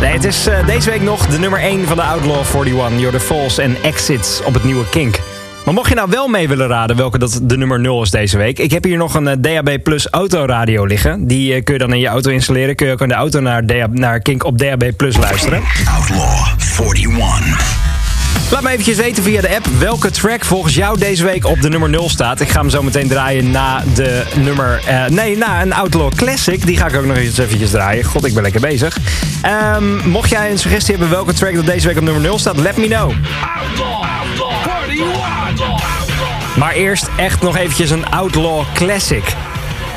Nee, het is deze week nog de nummer 1 van de Outlaw 41. You're the Falls en Exits op het nieuwe Kink. Maar mocht je nou wel mee willen raden welke dat de nummer 0 is deze week... ik heb hier nog een DAB Plus autoradio liggen. Die kun je dan in je auto installeren. Kun je ook in de auto naar Kink op DAB Plus luisteren. Outlaw 41. Laat me eventjes weten via de app welke track volgens jou deze week op de nummer 0 staat. Ik ga hem zo meteen draaien na de nummer... na een Outlaw Classic. Die ga ik ook nog eens eventjes draaien. God, ik ben lekker bezig. Mocht jij een suggestie hebben welke track dat deze week op nummer 0 staat, let me know. Maar eerst echt nog eventjes een Outlaw Classic.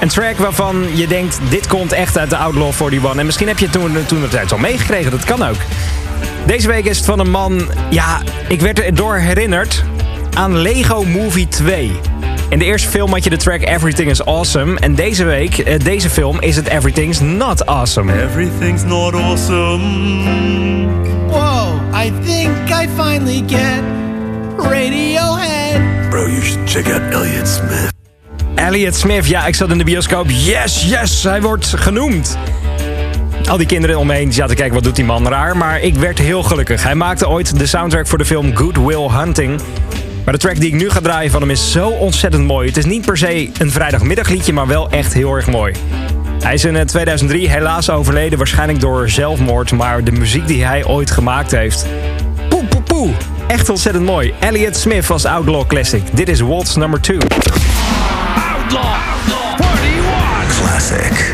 Een track waarvan je denkt, dit komt echt uit de Outlaw 41. En misschien heb je toen de tijd al meegekregen, dat kan ook. Deze week is het van een man... ja, ik werd er door herinnerd aan Lego Movie 2. In de eerste film had je de track Everything is Awesome. En deze week, deze film, is het Everything's Not Awesome. Everything's not awesome. Whoa, I think I finally get Radiohead. Bro, you should check out Elliott Smith. Elliott Smith, ja, ik zat in de bioscoop. Yes, yes, hij wordt genoemd. Al die kinderen om me heen zaten kijken, wat doet die man raar. Maar ik werd heel gelukkig. Hij maakte ooit de soundtrack voor de film Good Will Hunting. Maar de track die ik nu ga draaien van hem is zo ontzettend mooi. Het is niet per se een vrijdagmiddagliedje, maar wel echt heel erg mooi. Hij is in 2003 helaas overleden, waarschijnlijk door zelfmoord. Maar de muziek die hij ooit gemaakt heeft... poe, poe, poe. Echt ontzettend mooi. Elliott Smith was Outlaw Classic. Dit is Waltz nummer 2. Outlaw 41 Classic.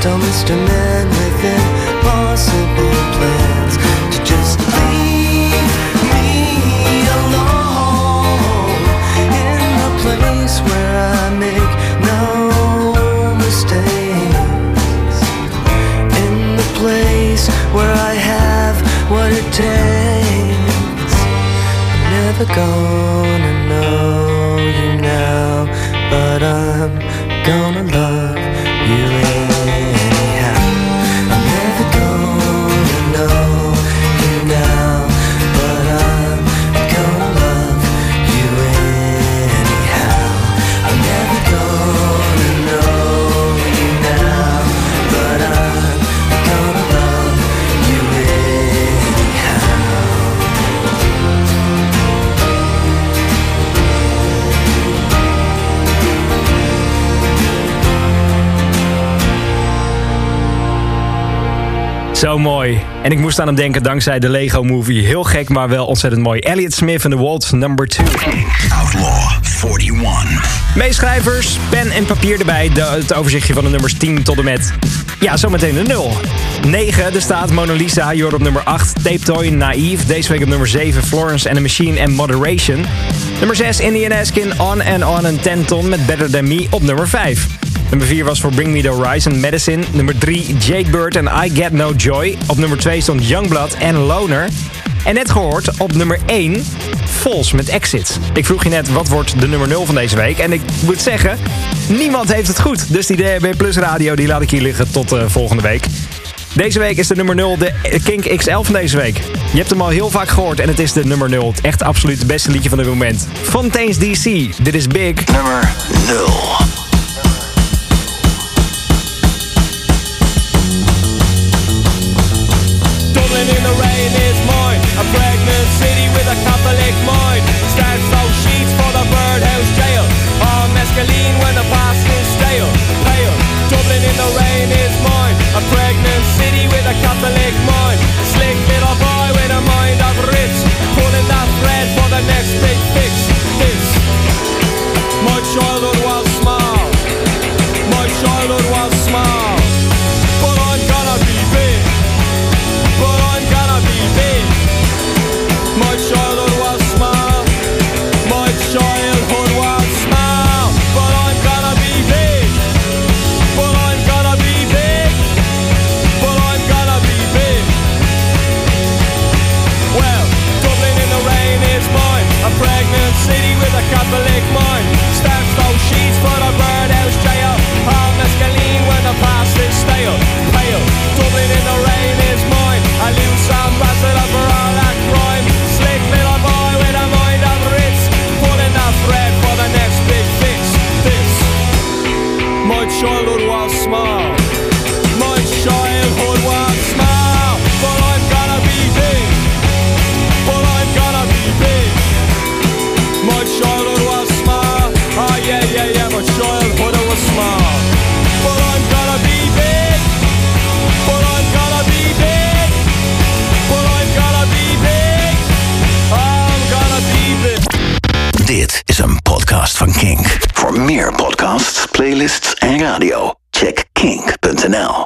Tell Mr. Man with impossible plans to just leave me alone in the place where I make no mistakes, in the place where I have what it takes. I'm never gonna know you now, but I'm gonna love you anyhow. I'm never gonna know you now, but I'm gonna love you anyhow. I'm never gonna know you now, but I'm gonna love you anyhow. Zo mooi. En ik moest aan hem denken dankzij de Lego Movie. Heel gek, maar wel ontzettend mooi. Elliott Smith en The Waltz number 2. Outlaw 41. Meeschrijvers, pen en papier erbij. Het overzichtje van de nummers 10 tot en met... ja, zometeen de 0. 9, er staat Mona Lisa. Je hoort op nummer 8. Tape Toy, Naïef. Deze week op nummer 7. Florence and the Machine en Moderation. Nummer 6, Indian Esk in On and On en Ten Tonnes met Better Than Me op nummer 5. Nummer 4 was voor Bring Me The Horizon, Medicine. Nummer 3, Jake Bird en I Get No Joy. Op nummer 2 stond Yungblud en Loner. En net gehoord op nummer 1, Vols met Exit. Ik vroeg je net, wat wordt de nummer 0 van deze week? En ik moet zeggen, niemand heeft het goed. Dus die DHB Plus Radio, die laat ik hier liggen tot volgende week. Deze week is de nummer 0 de Kink XL van deze week. Je hebt hem al heel vaak gehoord en het is de nummer 0. Het echt absoluut het beste liedje van dit moment. Fontaine's DC, dit is Big. Nummer 0. A pregnant city with a Catholic mind. Stands out sheets for the birdhouse jail. All mescaline when the past is stale. Pale, Dublin in the rain is mine. A pregnant city with a Catholic mind. A slick little boy with a mind of rich. Pulling that thread for the next big fix. This. My childhood was small. My childhood was small. But I'm gonna be big. But I'm gonna be big. My childhood was small, my childhood was small. But I'm gonna be big, but I'm gonna be big, but I'm gonna be big. Well, Dublin in the rain is mine. A pregnant city with a Catholic mind. Stamps those sheets for the birdhouse jail. All mescaline when the past is stale. Pale, Dublin in the rain is mine. A loose ambassador for all that crime. Little boy with a mind of rich, pulling that thread for the next big fix. This. My childhood was small. My childhood was small. But I'm gonna be big. But I'm gonna be big. My childhood was small. Oh yeah, yeah, yeah. My childhood was small. But I'm gonna be big. But I'm gonna be big. But I'm gonna be big. Dit is een podcast van Kink. Voor meer podcasts, playlists en radio, check kink.nl.